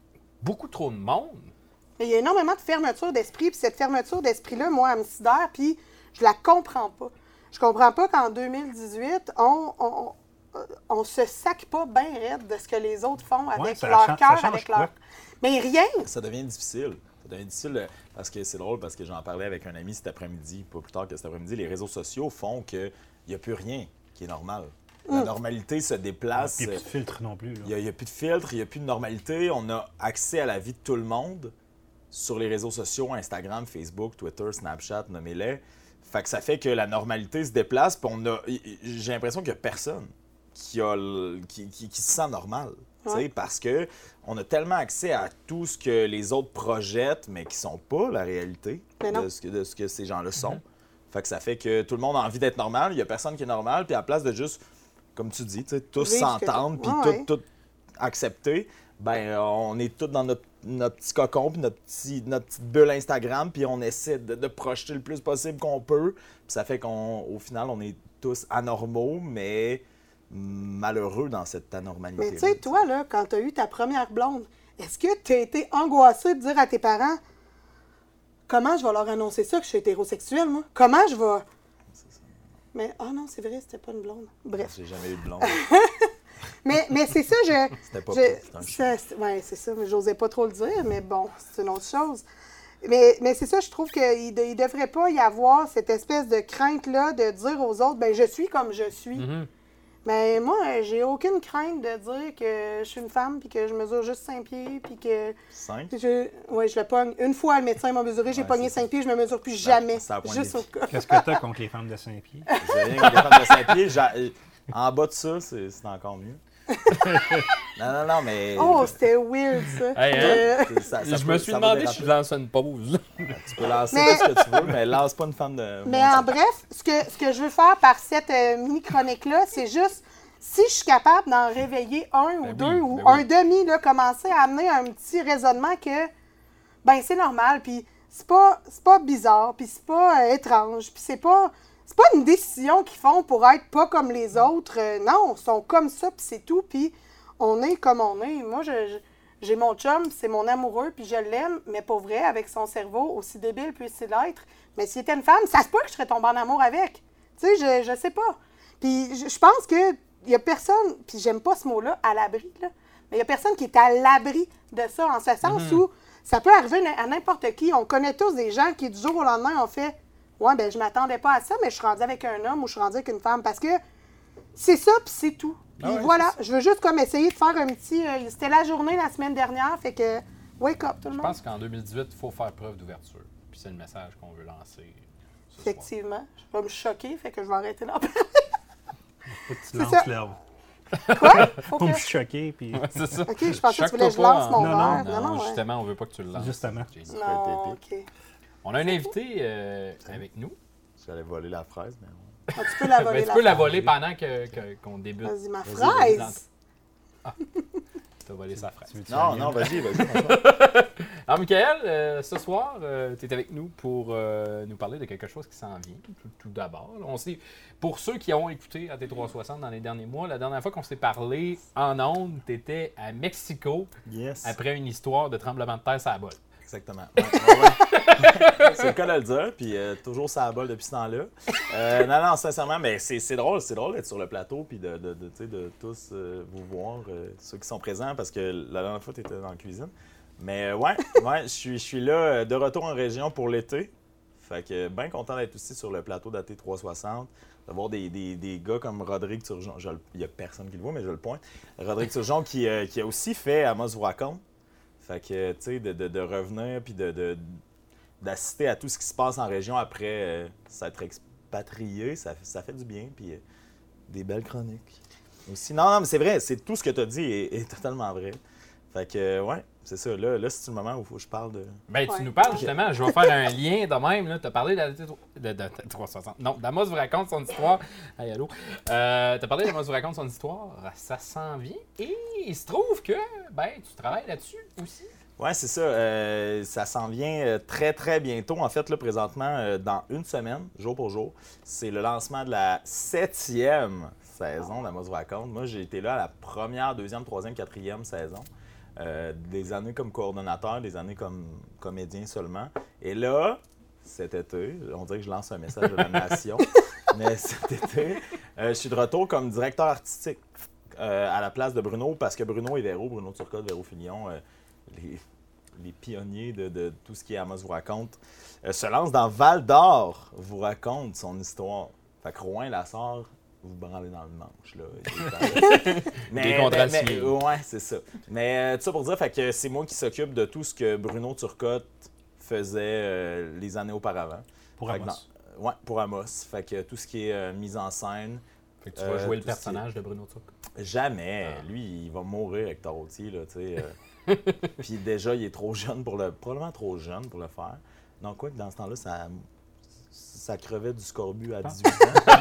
beaucoup trop de monde. Mais il y a énormément de fermeture d'esprit, puis cette fermeture d'esprit-là, moi, elle me sidère, puis je la comprends pas. Je comprends pas qu'en deux mille dix-huit, on... on on se sac pas bien raide de ce que les autres font avec ouais, leur cœur, avec leur... Mais rien! Ça devient difficile. Ça devient difficile parce que c'est drôle, parce que j'en parlais avec un ami cet après-midi, pas plus tard que cet après-midi, les réseaux sociaux font qu'il n'y a plus rien qui est normal. La normalité se déplace. Il n'y a plus de filtre non plus. Il n'y a, a plus de filtre, il n'y a plus de normalité. On a accès à la vie de tout le monde sur les réseaux sociaux, Instagram, Facebook, Twitter, Snapchat, nommez-les. Fait que ça fait que la normalité se déplace, puis on a... j'ai l'impression qu'il n'y a personne. Qui, a le, qui, qui, qui se sent normal, ouais. Parce que on a tellement accès à tout ce que les autres projettent, mais qui sont pas la réalité de ce, que, de ce que ces gens-là sont. Mm-hmm. Fait que ça fait que tout le monde a envie d'être normal, il n'y a personne qui est normal, puis à la place de juste, comme tu dis, tous oui, s'entendre, puis ouais, ouais. tout, tout accepter, ben on est tous dans notre, notre petit cocon, puis notre, petit, notre petite bulle Instagram, puis on essaie de, de projeter le plus possible qu'on peut, puis ça fait qu'au final, on est tous anormaux, mais... malheureux dans cette anormalité. Mais tu sais, toi, là, quand tu as eu ta première blonde, est-ce que tu as été angoissée de dire à tes parents « Comment je vais leur annoncer ça que je suis hétérosexuelle, moi? Comment je vais... » Mais, ah oh non, c'est vrai, c'était pas une blonde. Bref. J'ai jamais eu de blonde. mais, mais c'est ça, je... C'était pas je... Oui, c'est ça, mais j'osais pas trop le dire, mais bon, c'est une autre chose. Mais, mais c'est ça, je trouve qu'il ne devrait pas y avoir cette espèce de crainte-là de dire aux autres « ben je suis comme je suis mm-hmm. ». Bien, moi, j'ai aucune crainte de dire que je suis une femme puis que je mesure juste cinq pieds puis que... cinq? Oui, je le pogne. Une fois, le médecin m'a mesuré, j'ai ouais, pogné cinq pieds, je me mesure plus ben, jamais. Juste au cas. Qu'est-ce que t'as contre les femmes de cinq pieds? J'ai rien contre les femmes de cinq pieds. J'ai... En bas de ça, c'est, c'est encore mieux. Non, non, non, mais... Oh, c'était weird, ça. Hey, hein? ça, ça, ça je peut, me suis demandé si je lançais une pause. Tu peux lancer mais... ce que tu veux, mais lance pas une femme de... Mais en bref, ce que, ce que je veux faire par cette euh, mini-chronique-là, c'est juste, si je suis capable d'en réveiller un ben ou oui, deux, ben ou oui. un demi, là, commencer à amener un petit raisonnement que, ben c'est normal, puis c'est pas, c'est pas bizarre, puis c'est pas euh, étrange, puis c'est pas... C'est pas une décision qu'ils font pour être pas comme les autres. Euh, non, ils sont comme ça, puis c'est tout, puis on est comme on est. Moi, je, je, j'ai mon chum, c'est mon amoureux, puis je l'aime, mais pour vrai, avec son cerveau, aussi débile puisse-t-il être. Mais s'il était une femme, ça se peut que je serais tombée en amour avec. Tu sais, je, je sais pas. Puis je, je pense qu'il y a personne, puis j'aime pas ce mot-là, à l'abri, là, mais il y a personne qui est à l'abri de ça, en ce sens mmh. où ça peut arriver à n'importe qui. On connaît tous des gens qui, du jour au lendemain, ont fait... Ouais, ben je m'attendais pas à ça, mais je suis rendue avec un homme ou je suis rendue avec une femme. Parce que c'est ça, puis c'est tout. Puis ah ouais, voilà, je veux juste comme essayer de faire un petit... Euh, c'était la journée la semaine dernière, fait que wake up tout le monde. Je pense qu'en deux mille dix-huit, il faut faire preuve d'ouverture. Puis c'est le message qu'on veut lancer ce Effectivement. Soir. Je vais me choquer, fait que je vais arrêter d'en parler. Faut que tu lances l'herbe. Quoi? Faut que... me choquer, puis... Ouais, c'est ça. OK, je pensais Choque que tu voulais que je lance en... mon non, verre. Non, non, non, non justement, ouais. on veut pas que tu le lances. Justement. Non, OK. On a un invité euh, avec nous. J'allais voler la fraise, mais... Ah, tu peux la voler, ben, tu peux la, la voler pendant que, que, qu'on débute. Vas-y, ma fraise! Vas-y, ah, t'as volé sa fraise. Non, non, vas-y, vas-y. Alors, Michael, euh, ce soir, euh, tu es avec nous pour euh, nous parler de quelque chose qui s'en vient, tout, tout d'abord. On sait, pour ceux qui ont écouté A T trois cent soixante dans les derniers mois, la dernière fois qu'on s'est parlé en ondes, tu étais à Mexico yes. après une histoire de tremblement de terre sur la botte. Exactement. Ouais, ouais. C'est le cas de le dire, puis euh, toujours ça à bol depuis ce temps-là. Euh, non, non, sincèrement, mais c'est, c'est drôle, c'est drôle d'être sur le plateau, puis de, de, de, de, de tous euh, vous voir, euh, ceux qui sont présents, parce que la dernière fois, tu étais dans la cuisine. Mais euh, ouais, ouais, je suis, je suis là de retour en région pour l'été. Fait que bien content d'être aussi sur le plateau d'A T trois cent soixante, d'avoir des, des, des gars comme Rodrigue Turgeon. Il n'y a personne qui le voit, mais je le pointe. Rodrigue Turgeon qui, euh, qui a aussi fait Amos vous raconte. Fait que, tu sais, de, de, de revenir puis de, de, d'assister à tout ce qui se passe en région après euh, s'être expatrié, ça, ça fait du bien. Puis euh, des belles chroniques aussi. Non, non, mais c'est vrai, c'est tout ce que tu as dit est, est totalement vrai. Fait que, euh, ouais, c'est ça. Là, là c'est le moment où il faut que je parle de. Bien, tu ouais. nous parles justement. Je vais faire un lien de même. Tu as parlé d'A T trois cent soixante. Non, d'Amos vous raconte son histoire. Hey, allô. Euh, tu as parlé d'Amos vous raconte son histoire. Ça s'en vient. Et il se trouve que, ben, tu travailles là-dessus aussi. Oui, c'est ça. Euh, ça s'en vient très, très bientôt. En fait, là, présentement, dans une semaine, jour pour jour, c'est le lancement de la septième saison d'Amos vous raconte. Moi, j'ai été là à la première, deuxième, troisième, quatrième saison. Euh, des années comme coordonnateur, des années comme comédien seulement. Et là, cet été, on dirait que je lance un message de la nation, mais cet été, euh, je suis de retour comme directeur artistique euh, à la place de Bruno, parce que Bruno et Véro, Bruno Turcotte, Véro Fillon, euh, les, les pionniers de, de tout ce qui est Amos vous raconte, euh, se lancent dans Val-d'Or, vous raconte son histoire. Fait que Rouen la sort. Vous branlez dans le manche, là. mais, des contrats signés. Ouais, c'est ça. Mais euh, tout ça pour dire, fait que c'est moi qui s'occupe de tout ce que Bruno Turcotte faisait euh, les années auparavant. Pour fait Amos. Dans, ouais, pour Amos. Fait que tout ce qui est euh, mise en scène. Fait que tu euh, vas jouer le personnage est... de Bruno Turcotte? Jamais. Ah. Lui, il va mourir avec Hector-Authier, là, tu sais. Euh... Puis déjà, il est trop jeune pour le... Probablement trop jeune pour le faire. Donc, quoi que dans ce temps-là, ça... Ça crevait du scorbut à dix-huit ans.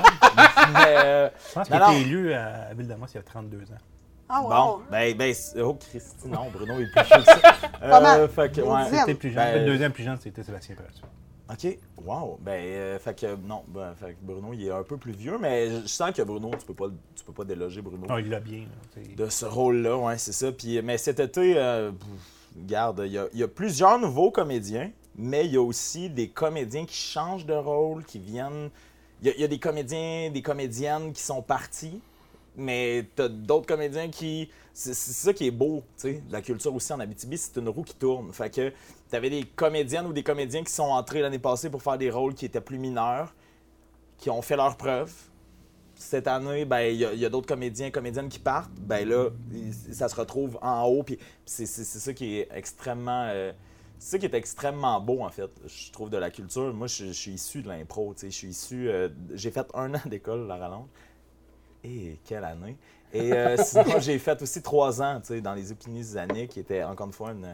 Mais, euh, je pense qu'il a été élu à Ville-d'Amos il y a trente-deux ans. Ah ouais? Bon, ben, ben oh Christy, non, Bruno est plus jeune que ça. Euh, fait que, ouais, c'était plus jeune. Ben, le deuxième plus jeune, c'était Sébastien Perrault. OK, wow. Ben, euh, fait que, non, ben, fait que Bruno, il est un peu plus vieux, mais je sens que Bruno, tu peux pas, tu peux pas déloger Bruno. Non, il l'a bien. Là, de ce rôle-là, ouais, c'est ça. Puis, mais cet été, euh, regarde, il y a, il y a plusieurs nouveaux comédiens. Mais il y a aussi des comédiens qui changent de rôle, qui viennent... Il y a, il y a des comédiens, des comédiennes qui sont partis, mais t'as d'autres comédiens qui... C'est, c'est ça qui est beau, tu sais. La culture aussi en Abitibi, c'est une roue qui tourne. Fait que t'avais des comédiennes ou des comédiens qui sont entrés l'année passée pour faire des rôles qui étaient plus mineurs, qui ont fait leurs preuves. Cette année, ben il y a, y a d'autres comédiens et comédiennes qui partent. Ben là, ça se retrouve en haut, puis c'est, c'est, c'est ça qui est extrêmement... Euh, C'est ça qui est extrêmement beau, en fait, je trouve, de la culture. Moi, je, je suis issu de l'impro, tu sais, je suis issu... Euh, j'ai fait un an d'école, la rallonge. Et quelle année! Et euh, sinon, j'ai fait aussi trois ans dans les Épinies des années, qui était encore une fois une...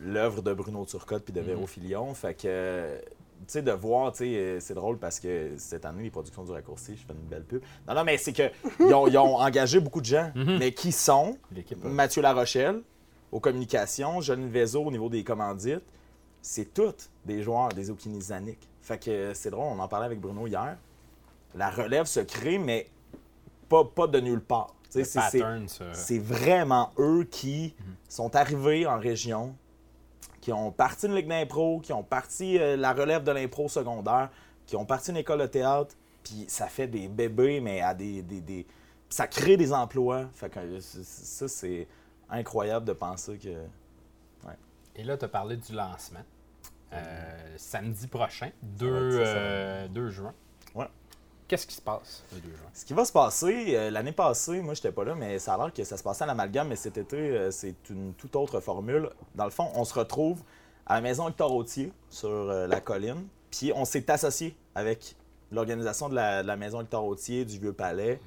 l'œuvre de Bruno Turcotte puis de Véro mmh. Filion. Fait que, tu sais, de voir, tu sais, c'est drôle parce que cette année, les productions du raccourci, je fais une belle pub. Non, non, mais c'est que ils ont, ils ont engagé beaucoup de gens, mmh. mais qui sont Mathieu Larochelle aux communications, Jeanne Vézo au niveau des commandites. C'est toutes des joueurs des Okinizanik. Fait que c'est drôle, on en parlait avec Bruno hier. La relève se crée, mais pas, pas de nulle part. C'est, pattern, c'est, c'est vraiment eux qui mmh. sont arrivés en région, qui ont parti une ligue d'impro, qui ont parti euh, la relève de l'impro secondaire, qui ont parti une école de théâtre, puis ça fait des bébés, mais à des... des, des... ça crée des emplois. Fait que ça, c'est incroyable de penser que... Ouais. Et là, tu as parlé du lancement. Euh, samedi prochain, deux, euh, deux juin. Ouais. Qu'est-ce qui se passe le deux juin? Ce qui va se passer, euh, l'année passée, moi, j'étais pas là, mais ça a l'air que ça se passait à l'amalgame, mais cet été, euh, c'est une toute autre formule. Dans le fond, on se retrouve à la Maison Hector-Authier, sur euh, la colline, puis on s'est associé avec l'organisation de la, de la Maison Hector-Authier du Vieux-Palais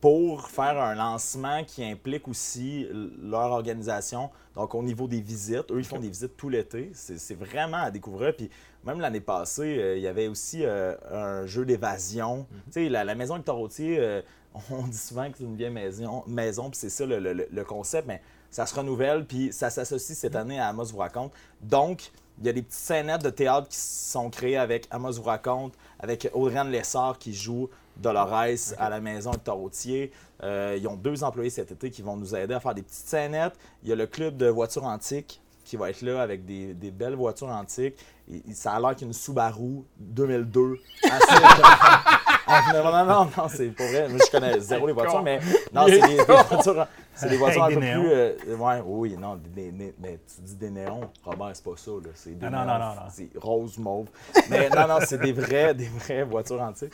pour faire un lancement qui implique aussi leur organisation. Donc, au niveau des visites, eux, ils font des visites tout l'été. C'est, c'est vraiment à découvrir. Puis, même l'année passée, euh, il y avait aussi euh, un jeu d'évasion. Mm-hmm. Tu sais, la, la maison Hector-Authier, euh, on dit souvent que c'est une vieille maison, maison puis c'est ça le, le, le concept, mais ça se renouvelle, puis ça s'associe cette année à Amos vous raconte. Donc, il y a des petites scénettes de théâtre qui sont créées avec Amos vous raconte, avec Audrey-Anne Lessard qui joue Dolores okay. à la Maison Hector-Authier. Euh, ils ont deux employés cet été qui vont nous aider à faire des petites scénettes. Il y a le club de voitures antiques qui va être là avec des, des belles voitures antiques. Et, et ça a l'air qu'une Subaru deux mille deux. Assez... non, non, non, non, c'est pas vrai. Moi, je connais zéro les voitures, mais non, c'est des, des voitures, c'est des voitures avec un des peu néons. Plus... Euh, ouais, oui, non, des, des, mais tu dis des néons, Robert, c'est pas ça, là. C'est des non, néons, non, non, non. C'est rose mauve. Mais non, non, c'est des vraies, des vraies voitures antiques.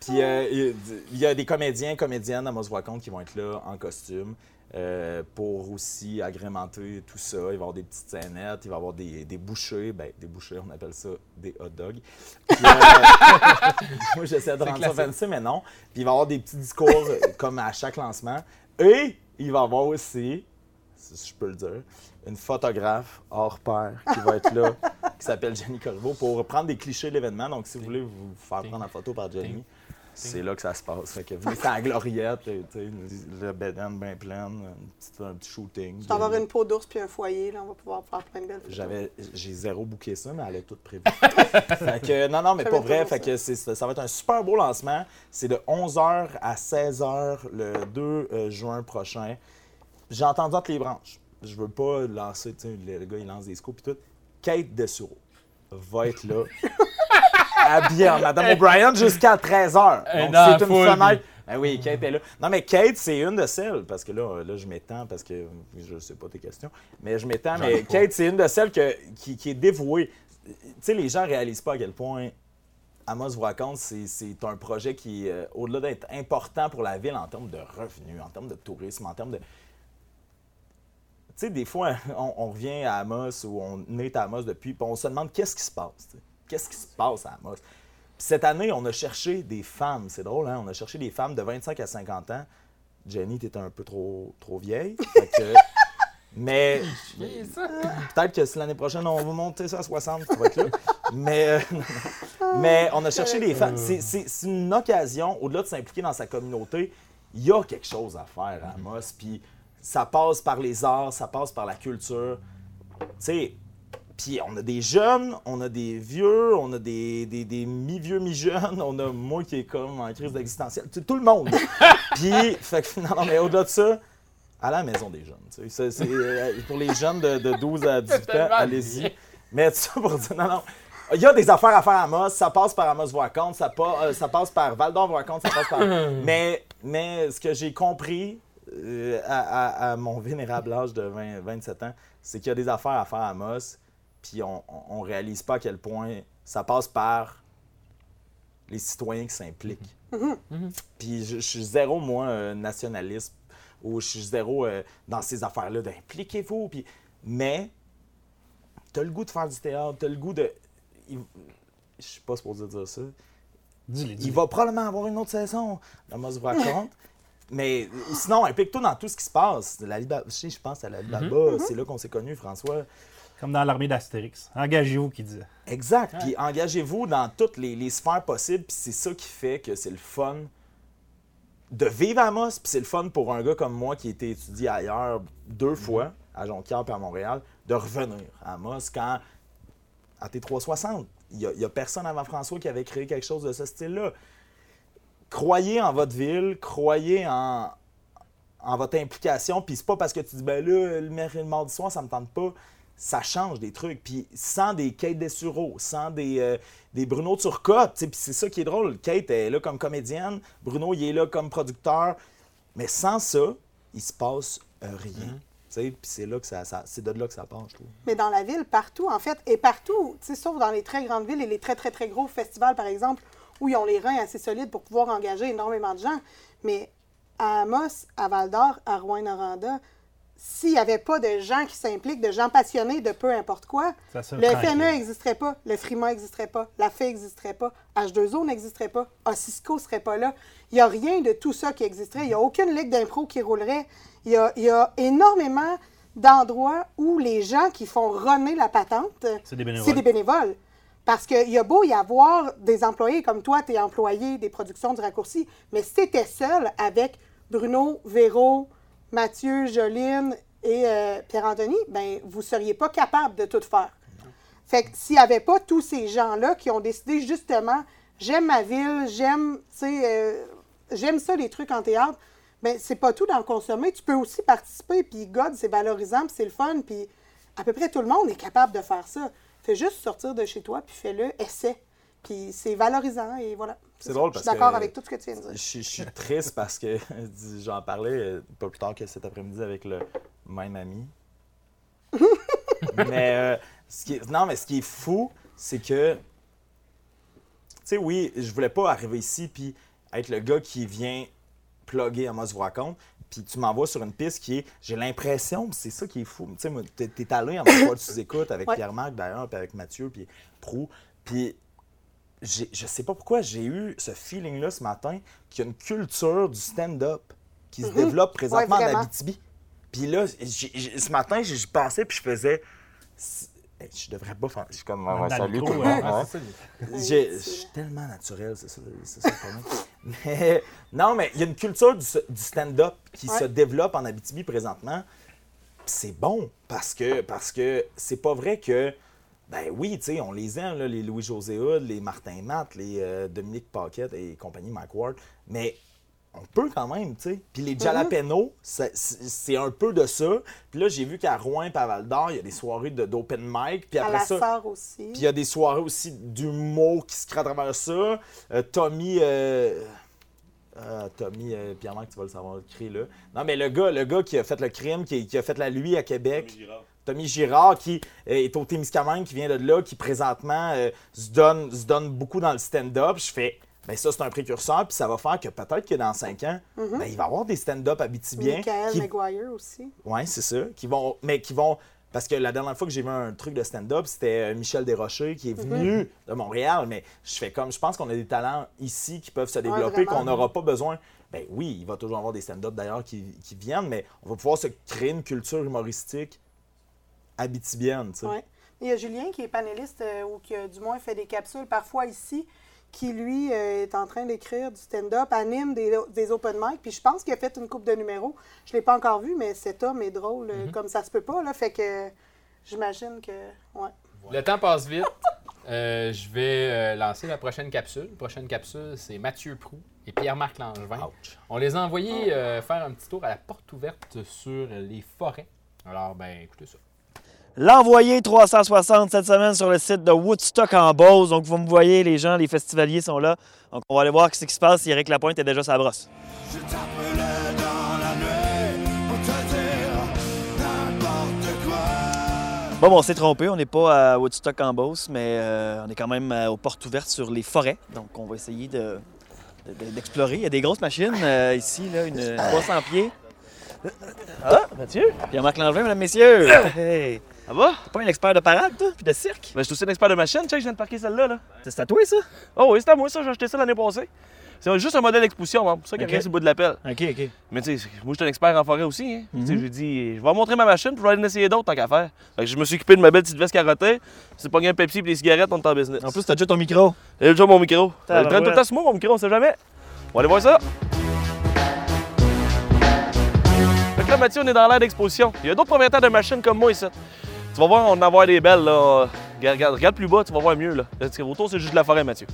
Puis euh, il y a des comédiens, comédiennes à Amos vous raconte qui vont être là en costume euh, pour aussi agrémenter tout ça. Il va y avoir des petites scénettes, il va y avoir des, des bouchées. Ben, des bouchées, on appelle ça des hot dogs. Puis, euh, moi, j'essaie de rendre ça fancy, mais non. Puis il va y avoir des petits discours comme à chaque lancement. Et il va y avoir aussi, si je peux le dire, une photographe hors pair qui va être là, qui s'appelle Jenny Corvo, pour prendre des clichés de l'événement. Donc, si vous voulez vous faire prendre la photo par Jenny, c'est là que ça se passe. Fait que venez faire la gloriette, le bédane bien plein, un petit shooting. Tu vas avoir une peau d'ours puis un foyer, là, on va pouvoir faire plein de belles photos. J'avais, j'ai zéro booké ça, mais elle a tout prévu. Fait que, non, non, mais pas vrai. Fait que c'est, ça va être un super beau lancement. C'est de onze heures à seize heures le deux juin prochain. J'ai entendu entre les branches. Je veux pas lancer, tu sais, le gars, il lance des scoops et tout. Kate Dessureau va être là. Habillée en Madame O'Brien jusqu'à treize heures. Donc, non, c'est une fenêtre. Ben oui, Kate est là. Non, mais Kate, c'est une de celles, parce que là, là je m'étends, parce que je sais pas tes questions, mais je m'étends, J'en mais Kate, c'est une de celles que, qui, qui est dévouée. Tu sais, les gens réalisent pas à quel point Amos vous raconte, c'est, c'est un projet qui, euh, au-delà d'être important pour la ville en termes de revenus, en termes de tourisme, en termes de... Tu sais, des fois, on, on revient à Amos ou on est à Amos depuis, puis on se demande qu'est-ce qui se passe. T'sais. Qu'est-ce qui se passe à Amos? Puis cette année, on a cherché des femmes. C'est drôle, hein? On a cherché des femmes de vingt-cinq à cinquante ans. Jenny, t'étais un peu trop, trop vieille. Fait que... Mais peut-être que si l'année prochaine, on va monter ça à soixante, tu vas être là. Mais, mais on a cherché des femmes. C'est, c'est, c'est une occasion, au-delà de s'impliquer dans sa communauté, il y a quelque chose à faire à Amos. Puis ça passe par les arts, ça passe par la culture. Tu sais, puis on a des jeunes, on a des vieux, on a des, des, des mi-vieux, mi-jeunes, on a moi qui est comme en crise d'existentielle, tout le monde. Puis, fait que non, non, mais au-delà de ça, à la maison des jeunes. Tu sais, c'est, c'est, pour les jeunes de, de douze à dix-huit ans, allez-y. Mais ça pour dire, non, non. Il y a des affaires à faire à Amos, ça passe par Amos vous raconte, ça, pa- euh, ça passe par Val d'Or vous raconte, ça passe par. Mais, mais ce que j'ai compris, Euh, à, à, à mon vénérable âge de vingt, vingt-sept ans, c'est qu'il y a des affaires à faire à Amos, puis on, on, on réalise pas à quel point ça passe par les citoyens qui s'impliquent. Mm-hmm. Puis je, je suis zéro, moi, euh, nationaliste, ou je suis zéro euh, dans ces affaires-là d'impliquez-vous. Puis... Mais t'as le goût de faire du théâtre, t'as le goût de... Je suis pas supposé dire ça. Dis-les, dis-les. Il va probablement avoir une autre saison, Amos vous raconte. Mais sinon, implique-toi dans tout ce qui se passe. La liba... Je pense à la là-bas, mm-hmm. c'est là qu'on s'est connus, François. Comme dans l'armée d'Astérix. Engagez-vous, qui disait. Exact. Puis engagez-vous dans toutes les, les sphères possibles. Puis c'est ça qui fait que c'est le fun de vivre à Amos. Puis c'est le fun pour un gars comme moi qui a été étudié ailleurs deux fois, à Jonquière et à Montréal, de revenir à Amos quand à A T trois cent soixante. Il n'y a, a personne avant François qui avait créé quelque chose de ce style-là. Croyez en votre ville, croyez en, en votre implication. Puis c'est pas parce que tu dis « ben là, le mardi soir, ça me tente pas ». Ça change des trucs. Puis sans des Kate Dessureau, sans des, euh, des Bruno Turcotte, puis c'est ça qui est drôle. Kate est là comme comédienne, Bruno il est là comme producteur. Mais sans ça, il se passe rien. Mm-hmm. Puis c'est, là que ça, ça, c'est de là que ça part, je trouve. Mais dans la ville, partout, en fait, et partout, sauf dans les très grandes villes et les très, très, très gros festivals, par exemple, où ils ont les reins assez solides pour pouvoir engager énormément de gens. Mais à Amos, à Val-d'Or, à Rouyn-Noranda, s'il n'y avait pas de gens qui s'impliquent, de gens passionnés de peu importe quoi, le F M E n'existerait pas, le Frima n'existerait pas, la fée n'existerait pas, H deux O n'existerait pas, Osisco ne serait pas là. Il n'y a rien de tout ça qui existerait. Il n'y a aucune ligue d'impro qui roulerait. Il y a, il y a énormément d'endroits où les gens qui font runner la patente, c'est des bénévoles. C'est des bénévoles. Parce qu'il y a beau y avoir des employés comme toi, tu es employé des productions du raccourci, mais si tu étais seul avec Bruno, Véro, Mathieu, Joline et euh, Pierre-Anthony, ben vous ne seriez pas capable de tout faire. Fait que s'il n'y avait pas tous ces gens-là qui ont décidé justement, j'aime ma ville, j'aime, euh, j'aime ça les trucs en théâtre, bien, c'est pas tout d'en consommer. Tu peux aussi participer, puis God, c'est valorisant, puis c'est le fun, puis à peu près tout le monde est capable de faire ça. Fais juste sortir de chez toi, puis fais-le, essaie. Puis c'est valorisant, et voilà. C'est drôle parce que je suis d'accord que avec tout ce que tu viens de dire. Je, je suis triste parce que j'en parlais pas plus tard que cet après-midi avec le même ami. mais euh, ce qui est, non, mais ce qui est fou, c'est que, tu sais, oui, je voulais pas arriver ici puis être le gars qui vient plugger Amos vous raconte, puis tu m'envoies sur une piste qui est, j'ai l'impression, c'est ça qui est fou. Tu sais, t'es allé en mode de sous-écoute avec ouais. Pierre-Marc d'ailleurs, puis avec Mathieu, puis Prou, puis J'ai, je sais pas pourquoi j'ai eu ce feeling-là ce matin qu'il y a une culture du stand-up qui se mm-hmm. développe présentement en ouais, Abitibi. Puis là, j'ai, j'ai, ce matin, j'y passais puis je faisais... Je devrais pas faire... Je suis comme... On salut tout le monde. Je suis tellement naturel, c'est ça, c'est ça pour moi. Mais, non, mais il y a une culture du, du stand-up qui ouais. se développe en Abitibi présentement. Pis c'est bon, parce que, parce que c'est pas vrai que... Ben oui, tu sais, on les aime, là, les Louis-José Hood, les Martin Matt, les euh, Dominique Paquette et compagnie Mike Ward, mais on peut quand même, tu sais. Puis les jalapenos, c'est, c'est un peu de ça. Puis là, j'ai vu qu'à Rouen, à Val-d'Or, il y a des soirées de, d'open mic. Puis après à la ça, sœur aussi. Puis il y a des soirées aussi d'humour qui se créent à travers ça. Euh, Tommy... Euh... Euh, Tommy, euh, Pierre-Marc, tu vas le savoir, créer là. Non, mais le gars, le gars qui a fait le crime, qui, qui a fait la Lui à Québec, Tommy Girard, Tommy Girard qui est au Témiscamingue, qui vient de là, qui présentement euh, se, donne, se donne beaucoup dans le stand-up. Je fais, bien ça, c'est un précurseur, puis ça va faire que peut-être que dans cinq ans, mm-hmm. ben, il va y avoir des stand-up abitibiens. Michael qui... Maguire aussi. Oui, c'est ça. Qui vont... Mais qui vont... Parce que la dernière fois que j'ai vu un truc de stand-up, c'était Michel Desrochers qui est venu mm-hmm. de Montréal. Mais je fais comme, je pense qu'on a des talents ici qui peuvent se développer, ouais, qu'on n'aura pas besoin. Ben oui, il va toujours avoir des stand-up d'ailleurs qui, qui viennent, mais on va pouvoir se créer une culture humoristique abitibienne. Oui. Il y a Julien qui est panéliste euh, ou qui a du moins fait des capsules parfois ici, qui lui euh, est en train d'écrire du stand-up, anime des, des open mic, puis je pense qu'il a fait une coupe de numéros. Je l'ai pas encore vu, mais cet homme est drôle, mm-hmm. comme ça se peut pas, là, fait que euh, j'imagine que... Ouais. Le temps passe vite. euh, je vais euh, lancer la prochaine capsule. La prochaine capsule, c'est Mathieu Prou et Pierre-Marc Langevin. Ouch. On les a envoyés euh, faire un petit tour à la porte ouverte sur les forêts. Alors, ben écoutez ça. L'envoyé trois cent soixante cette semaine sur le site de Woodstock-en-Bose. Donc, vous me voyez, les gens, les festivaliers sont là. Donc, on va aller voir ce qui se passe. Il y a que la pointe est déjà sa brosse. Je tape le dans la nuit pour te dire n'importe quoi. Bon, bon, on s'est trompé. On n'est pas à Woodstock-en-Bose, mais euh, on est quand même euh, aux portes ouvertes sur les forêts. Donc, on va essayer de, de, de, d'explorer. Il y a des grosses machines euh, ici, là, une trois cents pieds. Ah, Mathieu! Pierre-Marc Langevin, mesdames, messieurs! Hey. Ah bah? T'es pas un expert de parade, toi, puis de cirque? Ben, je suis aussi un expert de machine. Check, je viens de parquer celle-là, là. C'est à toi, ça? Oh oui, c'est à moi, ça. J'ai acheté ça l'année passée. C'est juste un modèle d'expulsion, hein. C'est ça qui okay. reste sur le bout de l'appel. OK, OK. Mais tu sais, moi, je suis un expert en forêt aussi, hein. Mm-hmm. Tu sais, j'ai dit, je vais montrer ma machine, puis je vais aller en essayer d'autres, tant qu'à faire. Fait que je me suis occupé de ma belle petite veste carottée. C'est pas un Pepsi et des cigarettes, on est en business. En plus, t'as déjà ton micro. J'ai déjà mon micro. T'as le traîne tout le temps sur moi, mon micro, on sait jamais. On va aller voir ça. Là, Mathieu, on est dans l'air d'exposition. Il y a d'autres propriétaires de machines comme moi ici. Tu vas voir, on en avoir des belles, là. Regarde, regarde plus bas, tu vas voir mieux, là. Autour, c'est juste de la forêt, Mathieu.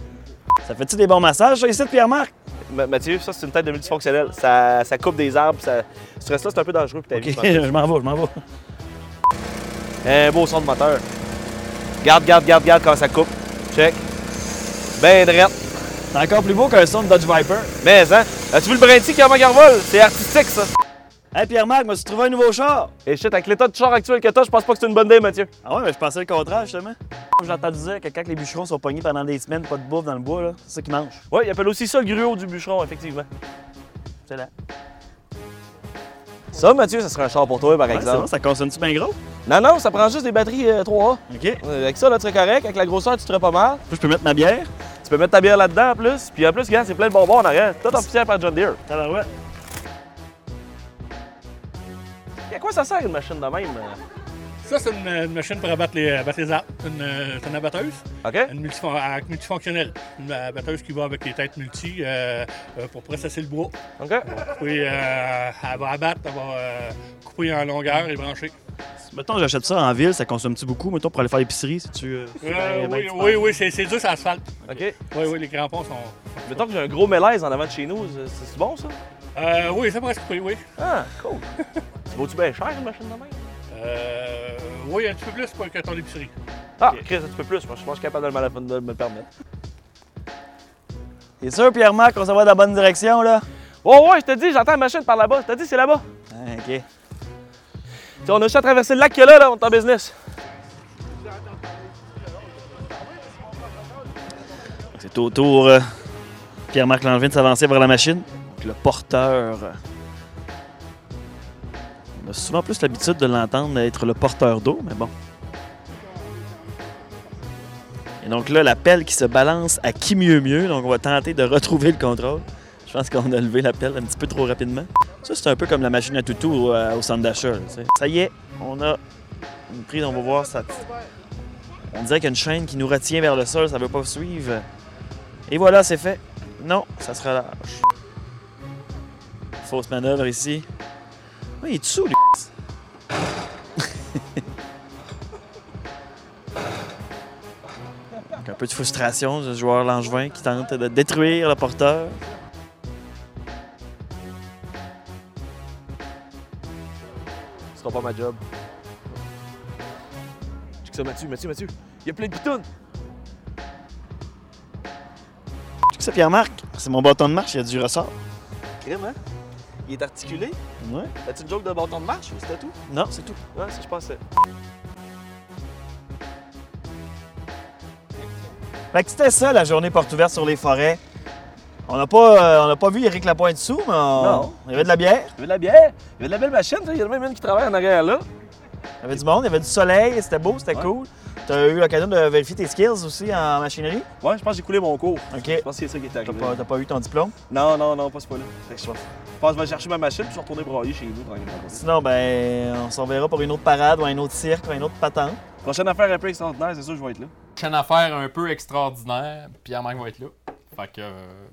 Ça fait-tu des bons massages, ça, ici, Pierre-Marc? Ma Mathieu, ça, c'est une tête de multifonctionnel. Ça, ça coupe des arbres, ça... Si tu restes là, c'est un peu dangereux pour ta vie. Je m'en vais, je m'en vais. Un beau son de moteur. Garde, garde, garde, garde quand ça coupe. Check. Ben droit. C'est encore plus beau qu'un son de Dodge Viper. Mais, hein? As-tu vu le brinti qui a avant Garvol? C'est artistique, ça. Hey Pierre-Marc, m'as-tu trouvé un nouveau char? Et shit, avec l'état de char actuel que t'as, je pense pas que c'est une bonne idée, Mathieu. Ah ouais, mais je pensais le contraire, justement. J'ai entendu dire que quand les bûcherons sont pognés pendant des semaines, pas de bouffe dans le bois, là, c'est ça qu'ils mangent. Ouais, ils appellent aussi ça le gruau du bûcheron, effectivement. C'est là. Ça, Mathieu, ça serait un char pour toi, par ouais, exemple. Bon, ça consomme-tu bien gros? Non, non, ça prend juste des batteries euh, trois A. OK. Euh, avec ça, là, tu serais correct. Avec la grosseur, tu serais pas mal. Puis je peux mettre ma bière. Tu peux mettre ta bière là-dedans, en plus. Puis en plus, regarde, c'est plein de bonbons en arrière. Tout officiel par John Deere. Alors, ouais. À quoi ça sert une machine de même? Ça, c'est une, une machine pour abattre les, abattre les arbres. C'est une abatteuse. OK. Une multifon multifonctionnelle. Une abatteuse qui va avec les têtes multi euh, pour processer le bois. OK. Puis, euh, elle va abattre, elle va euh, couper en longueur et brancher. Mettons, j'achète ça en ville, ça consomme-tu beaucoup? Mettons, pour aller faire l'épicerie, si tu. Euh, euh, oui, oui, oui, c'est dur, c'est asphalte. OK. Oui, oui, les crampons sont. Mettons que j'ai un gros mélèze en avant de chez nous, c'est bon, ça? Euh, oui, ça pourrait se couper, oui. Ah, cool. Vaut-tu bien cher une machine de main? Euh. Oui, un petit peu plus que ton épicerie. Ah, okay. Chris, un petit peu plus. Moi, je pense que je suis capable de me le permettre. T'es sûr, Pierre-Marc, qu'on s'en va dans la bonne direction, là? Oh, ouais, je te dis, j'entends la machine par là-bas. Je te dis, c'est là-bas. Ah, OK. T'sais, on a juste à traverser le lac que là, là, on est en business. C'est au tour euh, Pierre-Marc Langevin de s'avancer vers la machine. Puis le porteur. Euh... On a souvent plus l'habitude de l'entendre être le porteur d'eau, mais bon. Et donc là, la pelle qui se balance à qui mieux mieux. Donc on va tenter de retrouver le contrôle. Je pense qu'on a levé la pelle un petit peu trop rapidement. Ça, c'est un peu comme la machine à toutou euh, au centre d'achat. Ça y est, on a une prise, on va voir ça. On dirait qu'il y a une chaîne qui nous retient vers le sol, ça ne veut pas suivre. Et voilà, c'est fait. Non, ça se relâche. Fausse manœuvre ici. Ouais, il est dessous, lui. Donc, un peu de frustration du joueur Langevin qui tente de détruire le porteur. Ce sera pas ma job. Je dis que ça, Mathieu, Mathieu, Mathieu. Il y a plein de pitounes. Je dis que ça, Pierre-Marc. C'est mon bâton de marche, il y a du ressort. Crime, hein? Il est articulé? Ouais. T'as-tu une joke de bâton de marche ou c'était tout? Non, c'est tout. Ouais, c'est je pensais. Fait que c'était ça, la journée porte ouverte sur les forêts. On n'a pas, euh, pas vu Éric Lapointe dessous, mais on... non. Il y avait de la bière. Il y avait de la bière. Il y avait de la belle machine. Il y avait même une qui travaille en arrière là. Il y avait du monde, il y avait du soleil, c'était beau, c'était ouais. cool. T'as eu l'occasion de vérifier tes skills aussi en machinerie? Ouais, je pense que j'ai coulé mon cours. OK. Je pense que c'est ça qui est arrivé. T'as pas, pas eu ton diplôme? Non, non, non, pas ce point-là. Je pense que je vais chercher ma machine puis je vais retourner brailler chez nous tranquillement. Sinon, ben, on s'en verra pour une autre parade ou un autre cirque ou une autre patente. Prochaine affaire un peu extraordinaire, c'est sûr que je vais être là. Prochaine affaire un peu extraordinaire, Pierre-Marc va être là. Fait que,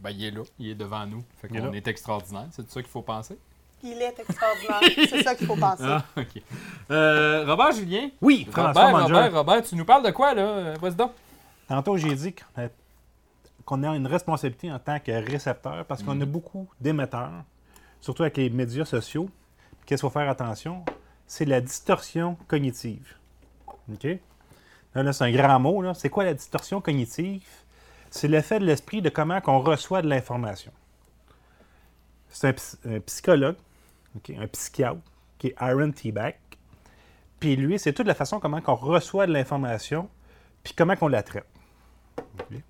ben, il est là, il est devant nous. Fait qu'on est extraordinaire, c'est de ça qu'il faut penser. Il est extraordinaire. C'est ça qu'il faut penser. Ah, OK. Euh, Robert, Julien. Oui, François Robert, Manger. Robert, Robert, tu nous parles de quoi, là, président? Tantôt, j'ai dit qu'on a une responsabilité en tant que récepteur parce qu'on mm. a beaucoup d'émetteurs, surtout avec les médias sociaux. Qu'est-ce qu'il faut faire attention? C'est la distorsion cognitive. OK? Là, là c'est un grand mot. C'est quoi la distorsion cognitive? C'est l'effet de l'esprit de comment on reçoit de l'information. C'est un, un psychologue. Okay, un psychiatre, qui est Aaron T-Back. Puis lui, c'est toute la façon comment on reçoit de l'information, puis comment on la traite. Okay.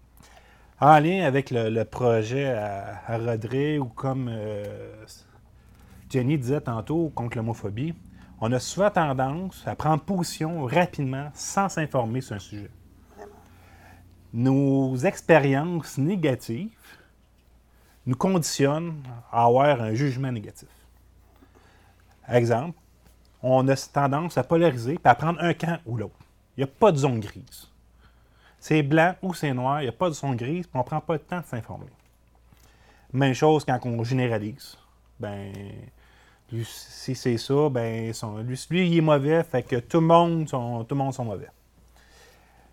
En lien avec le, le projet à, à Rodrigue, ou comme euh, Jenny disait tantôt, contre l'homophobie, on a souvent tendance à prendre position rapidement sans s'informer sur un sujet. Vraiment. Nos expériences négatives nous conditionnent à avoir un jugement négatif. Exemple, on a tendance à polariser et à prendre un camp ou l'autre. Il n'y a pas de zone grise. C'est blanc ou c'est noir, il n'y a pas de zone grise, puis on ne prend pas le temps de s'informer. Même chose quand on généralise. Ben, lui, si c'est ça, ben, son, lui, lui, il est mauvais, fait que tout le monde sont, tout le monde sont mauvais.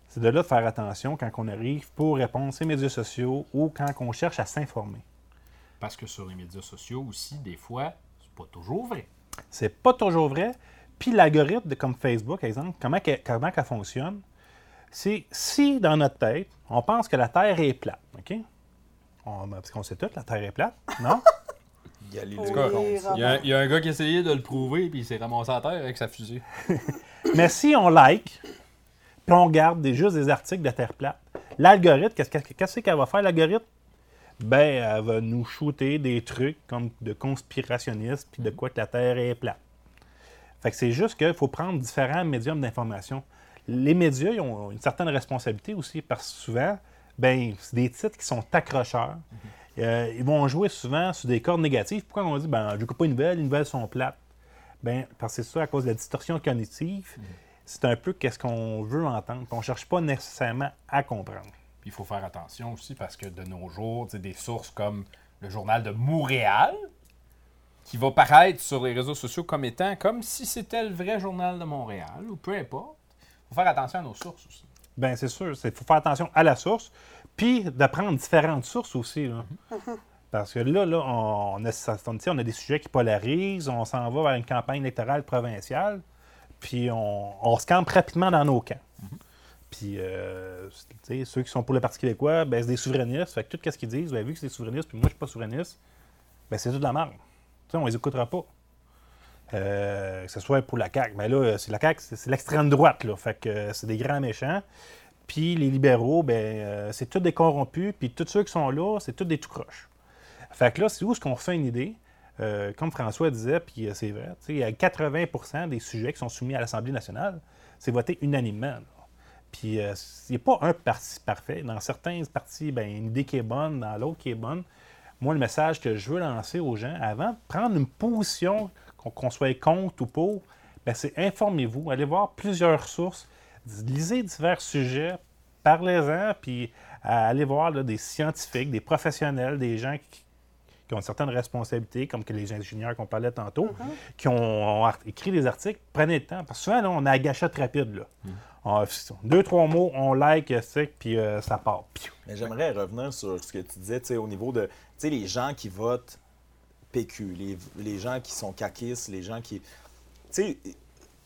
C'est de là de faire attention quand on arrive pour répondre sur les médias sociaux ou quand on cherche à s'informer. Parce que sur les médias sociaux aussi, des fois, c'est pas toujours vrai. C'est pas toujours vrai. Puis l'algorithme, comme Facebook, exemple, comment qu'elle, comment qu'elle fonctionne, c'est si dans notre tête, on pense que la Terre est plate, OK? On, parce qu'on sait tout, la Terre est plate, non? Il y a les oui, il, y a, il y a un gars qui essayait de le prouver, puis il s'est ramassé à terre avec sa fusée. Mais si on like, puis on regarde des, juste des articles de Terre plate, l'algorithme, qu'est-ce, qu'est-ce qu'elle va faire, l'algorithme? Ben, elle va nous shooter des trucs comme de conspirationnistes, puis de quoi que la Terre est plate. Fait que c'est juste qu'il faut prendre différents médiums d'information. Les médias, ils ont une certaine responsabilité aussi, parce que souvent, ben, c'est des titres qui sont accrocheurs. Mm-hmm. Euh, ils vont jouer souvent sur des cordes négatives. Pourquoi on dit ben, « je ne coupe pas une nouvelle, les nouvelles sont plates ». Bien, parce que c'est ça, à cause de la distorsion cognitive, mm-hmm. c'est un peu qu'est-ce qu'on veut entendre. On ne cherche pas nécessairement à comprendre. Puis il faut faire attention aussi, parce que de nos jours, des sources comme le journal de Montréal, qui va paraître sur les réseaux sociaux comme étant, comme si c'était le vrai journal de Montréal, ou peu importe. Il faut faire attention à nos sources aussi. Bien, c'est sûr. Il faut faire attention à la source. Puis de prendre différentes sources aussi. Là. Mm-hmm. Parce que là, là on, a, on a des sujets qui polarisent, on s'en va vers une campagne électorale provinciale, puis on, on se campe rapidement dans nos camps. Mm-hmm. Puis euh, ceux qui sont pour le Parti québécois, ben, c'est des souverainistes. Fait que tout ce qu'ils disent, ben, vu que c'est des souverainistes, puis moi je suis pas souverainiste, ben, c'est tout de la merde. T'sais, on les écoutera pas. Euh, que ce soit pour la C A Q. Ben, là, c'est la C A Q, c'est, c'est l'extrême droite. Là. Fait que c'est des grands méchants. Puis les libéraux, ben euh, c'est tous des corrompus, puis tous ceux qui sont là, c'est tous des tout-croches. Fait que là, c'est où est-ce qu'on fait une idée? Euh, comme François disait, puis euh, c'est vrai, il y a quatre-vingts pour cent des sujets qui sont soumis à l'Assemblée nationale, c'est voté unanimement. Puis il euh, n'y a pas un parti parfait. Dans certains partis, ben une idée qui est bonne, dans l'autre qui est bonne. Moi, le message que je veux lancer aux gens, avant de prendre une position, qu'on, qu'on soit contre ou pour, ben c'est informez-vous, allez voir plusieurs sources, lisez divers sujets, parlez-en, puis allez voir là, des scientifiques, des professionnels, des gens qui, qui ont une certaine responsabilité, comme que les ingénieurs qu'on parlait tantôt, mm-hmm. qui ont, ont écrit des articles, prenez le temps. Parce que souvent, là, on a la gâchette rapide. Là. Mm-hmm. On, deux, trois mots, on like, c'est, puis euh, ça part. Mais j'aimerais revenir sur ce que tu disais au niveau de les gens qui votent P Q, les, les gens qui sont caquistes, les gens qui...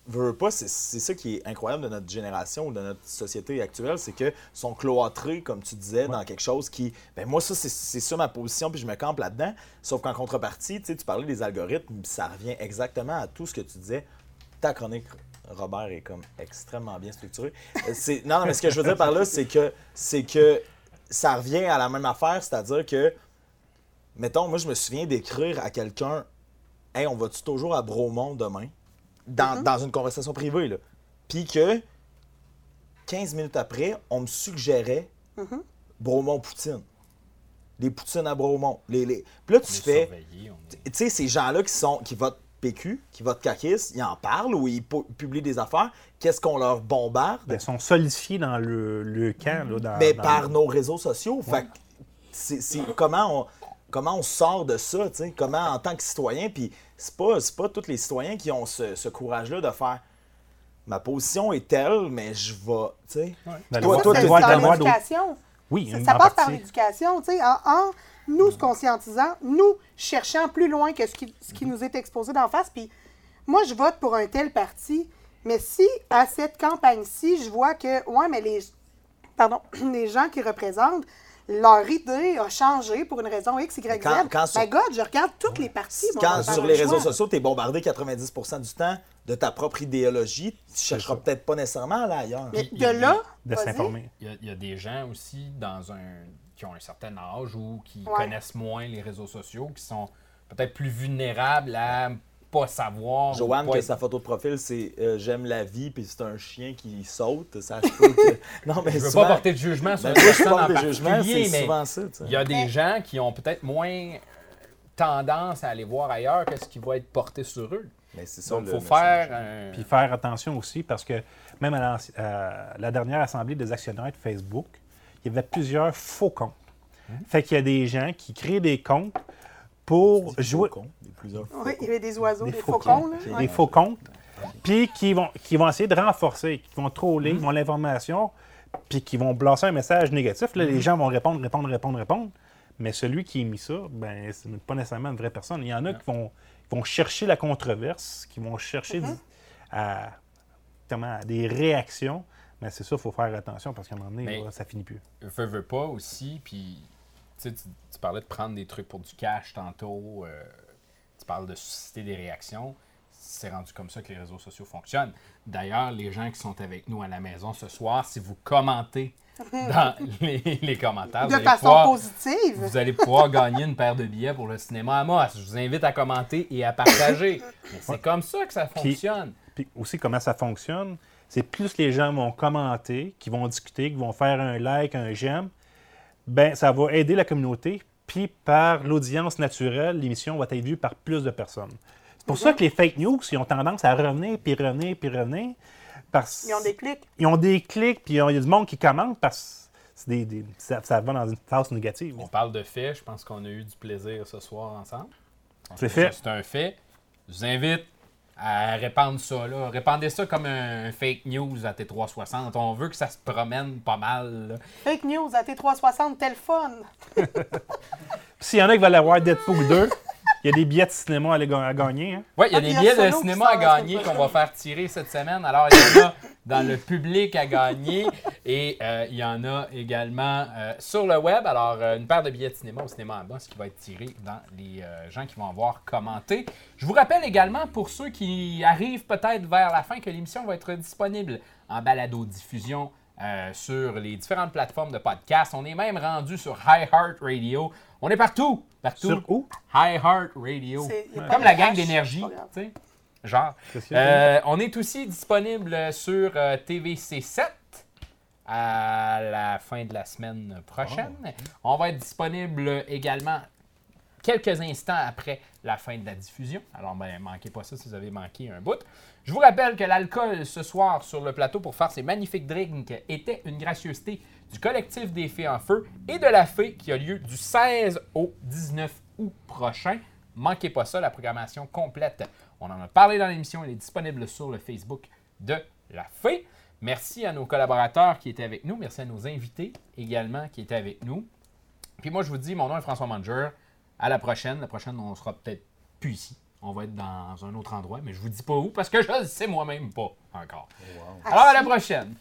Veux pas, c'est, c'est ça qui est incroyable de notre génération ou de notre société actuelle, c'est que sont cloîtrés, comme tu disais, ouais. dans quelque chose qui... Ben moi, ça, c'est, c'est ça ma position, puis je me campe là-dedans. Sauf qu'en contrepartie, tu sais, tu parlais des algorithmes, ça revient exactement à tout ce que tu disais. Ta chronique, Robert, est comme extrêmement bien structurée. C'est, non, non, mais ce que je veux dire par là, c'est que, c'est que ça revient à la même affaire, c'est-à-dire que, mettons, moi, je me souviens d'écrire à quelqu'un « Hey, on va-tu toujours à Bromont demain? » Dans, mm-hmm. dans une conversation privée, là. Puis que quinze minutes après, on me suggérait mm-hmm. Bromont-Poutine. Les Poutines à Bromont. Les, les... Puis là, tu fais. Tu sais, ces gens-là qui, sont, qui votent P Q, qui votent caquistes, ils en parlent ou ils pu- publient des affaires. Qu'est-ce qu'on leur bombarde? Ils sont solidifiés dans le, le camp. Là, dans, Mais dans par le... nos réseaux sociaux. Ouais. Fait que c'est, c'est comment on. Comment on sort de ça, tu sais, comment en tant que citoyen, puis c'est pas, c'est pas tous les citoyens qui ont ce, ce courage-là de faire « ma position est telle, mais je vais », tu sais. Ouais. Toi, toi, tu vas avoir l'éducation. Oui, ça, ça passe par l'éducation, tu sais, en, en nous se conscientisant, nous cherchant plus loin que ce qui, ce qui nous est exposé d'en face, puis moi, je vote pour un tel parti, mais si à cette campagne-ci, je vois que, ouais, mais les, pardon, les gens qui représentent, leur idée a changé pour une raison X, Y, Z. Quand sur... My God, je regarde toutes les parties. Moi, quand sur les réseaux sociaux, tu es bombardé quatre-vingt-dix pour cent du temps de ta propre idéologie, tu ne chercheras ça. Peut-être pas nécessairement là ailleurs. Mais de là, de s'informer. Il y a, il y a des gens aussi dans un qui ont un certain âge ou qui ouais. connaissent moins les réseaux sociaux, qui sont peut-être plus vulnérables à pas savoir. Joanne, pas... que sa photo de profil, c'est euh, « J'aime la vie » puis c'est un chien qui saute. Ça se peut que... non, mais je ne veux souvent... pas porter de jugement sur ben, une personne en particulier, mais il y a des gens qui ont peut-être moins tendance à aller voir ailleurs qu'est-ce qui va être porté sur eux. Mais c'est ça, donc, il faut faire... Un... Puis faire attention aussi, parce que même à euh, la dernière assemblée des actionnaires de Facebook, il y avait plusieurs faux comptes. Mm-hmm. Fait qu'il y a des gens qui créent des comptes pour jouer... Faux comptes, des plusieurs faux oui, il y avait des oiseaux, des, des faux, faux comptes. comptes là. Des faux comptes, puis qui vont, qui vont essayer de renforcer, qui vont troller, mm-hmm. qui vont l'information, puis qui vont lancer un message négatif. Là, mm-hmm. les gens vont répondre, répondre, répondre, répondre. Mais celui qui a mis ça, ben c'est pas nécessairement une vraie personne. Il y en a mm-hmm. qui vont... vont chercher la controverse, qui vont chercher mm-hmm. à, à, à des réactions, mais c'est ça, il faut faire attention parce qu'à un moment donné, là, ça finit plus. Veux, veux pas aussi, puis tu, tu parlais de prendre des trucs pour du cash tantôt, euh, tu parles de susciter des réactions, c'est rendu comme ça que les réseaux sociaux fonctionnent. D'ailleurs, les gens qui sont avec nous à la maison ce soir, si vous commentez dans les, les commentaires. De façon pouvoir, positive. Vous allez pouvoir gagner une paire de billets pour le cinéma Amos. Je vous invite à commenter et à partager. Mais c'est ouais. comme ça que ça fonctionne. Puis, puis aussi, comment ça fonctionne, c'est plus les gens vont commenter, qui vont discuter, qui vont faire un like, un j'aime, bien, ça va aider la communauté. Puis par l'audience naturelle, l'émission va être vue par plus de personnes. C'est pour mm-hmm. ça que les fake news, ils ont tendance à revenir, puis revenir, puis revenir. Parce... Ils ont des clics. Ils ont des clics, puis il y a du monde qui commente parce que des, des, ça, ça va dans une phase négative. On parle de faits. Je pense qu'on a eu du plaisir ce soir ensemble. On c'est fait. Ça, c'est un fait. Je vous invite à répandre ça. Là. Répandez ça comme un fake news à T trois cent soixante. On veut que ça se promène pas mal. Là. Fake news à T trois cent soixante, tel fun! S'il y en a qui veulent avoir Deadpool deux... Il y a des billets de cinéma à gagner. Hein? Oui, il y a ah, des billets de cinéma à gagner qu'on va faire tirer cette semaine. Alors, il y en a dans le public à gagner et euh, il y en a également euh, sur le web. Alors, euh, une paire de billets de cinéma au cinéma à bas, ce qui va être tiré dans les euh, gens qui vont avoir commenté. Je vous rappelle également, pour ceux qui arrivent peut-être vers la fin, que l'émission va être disponible en balado-diffusion euh, sur les différentes plateformes de podcast. On est même rendu sur iHeart Radio. On est partout! Partout. Sur où? iHeart Radio. C'est, c'est comme la gang d'énergie, tu sais. Genre. Euh, on est aussi disponible sur euh, T V C sept à la fin de la semaine prochaine. Oh. On va être disponible également quelques instants après la fin de la diffusion. Alors, ben, manquez pas ça si vous avez manqué un bout. Je vous rappelle que l'alcool ce soir sur le plateau pour faire ces magnifiques drinks était une gracieuseté du collectif des Fées en Feu et de La Fée qui a lieu du seize au dix-neuf août prochain. Manquez pas ça, la programmation complète. On en a parlé dans l'émission, elle est disponible sur le Facebook de La Fée. Merci à nos collaborateurs qui étaient avec nous, merci à nos invités également qui étaient avec nous. Puis moi, je vous dis, mon nom est François Manger. À la prochaine. La prochaine, on sera peut-être plus ici. On va être dans un autre endroit, mais je vous dis pas où parce que je le sais moi-même pas encore. Wow. Alors, à la prochaine!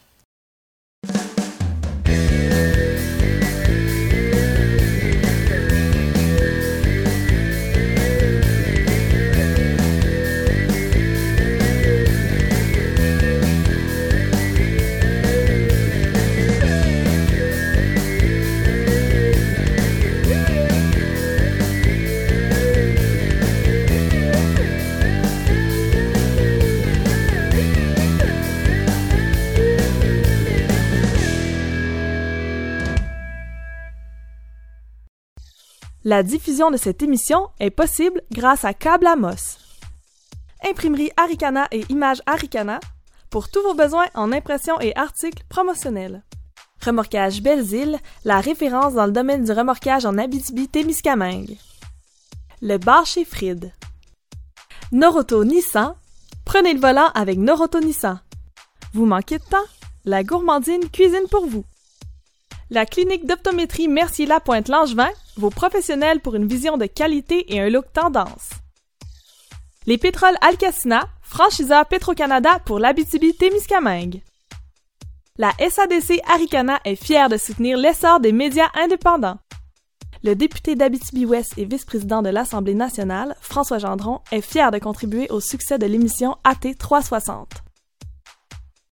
La diffusion de cette émission est possible grâce à Câble Amos. Imprimerie Harricana et Images Harricana pour tous vos besoins en impressions et articles promotionnels. Remorquage Belzile, la référence dans le domaine du remorquage en Abitibi-Témiscamingue. Le bar chez Fried. Norauto Nissan, prenez le volant avec Norauto Nissan. Vous manquez de temps? La gourmandine cuisine pour vous. La clinique d'optométrie Mercier-la-Pointe-Langevin, vos professionnels pour une vision de qualité et un look tendance. Les pétroles Alcasina, franchiseur Petro-Canada pour l'Abitibi-Témiscamingue. La S A D C Harricana est fière de soutenir l'essor des médias indépendants. Le député d'Abitibi-Ouest et vice-président de l'Assemblée nationale, François Gendron, est fier de contribuer au succès de l'émission A T trois cent soixante.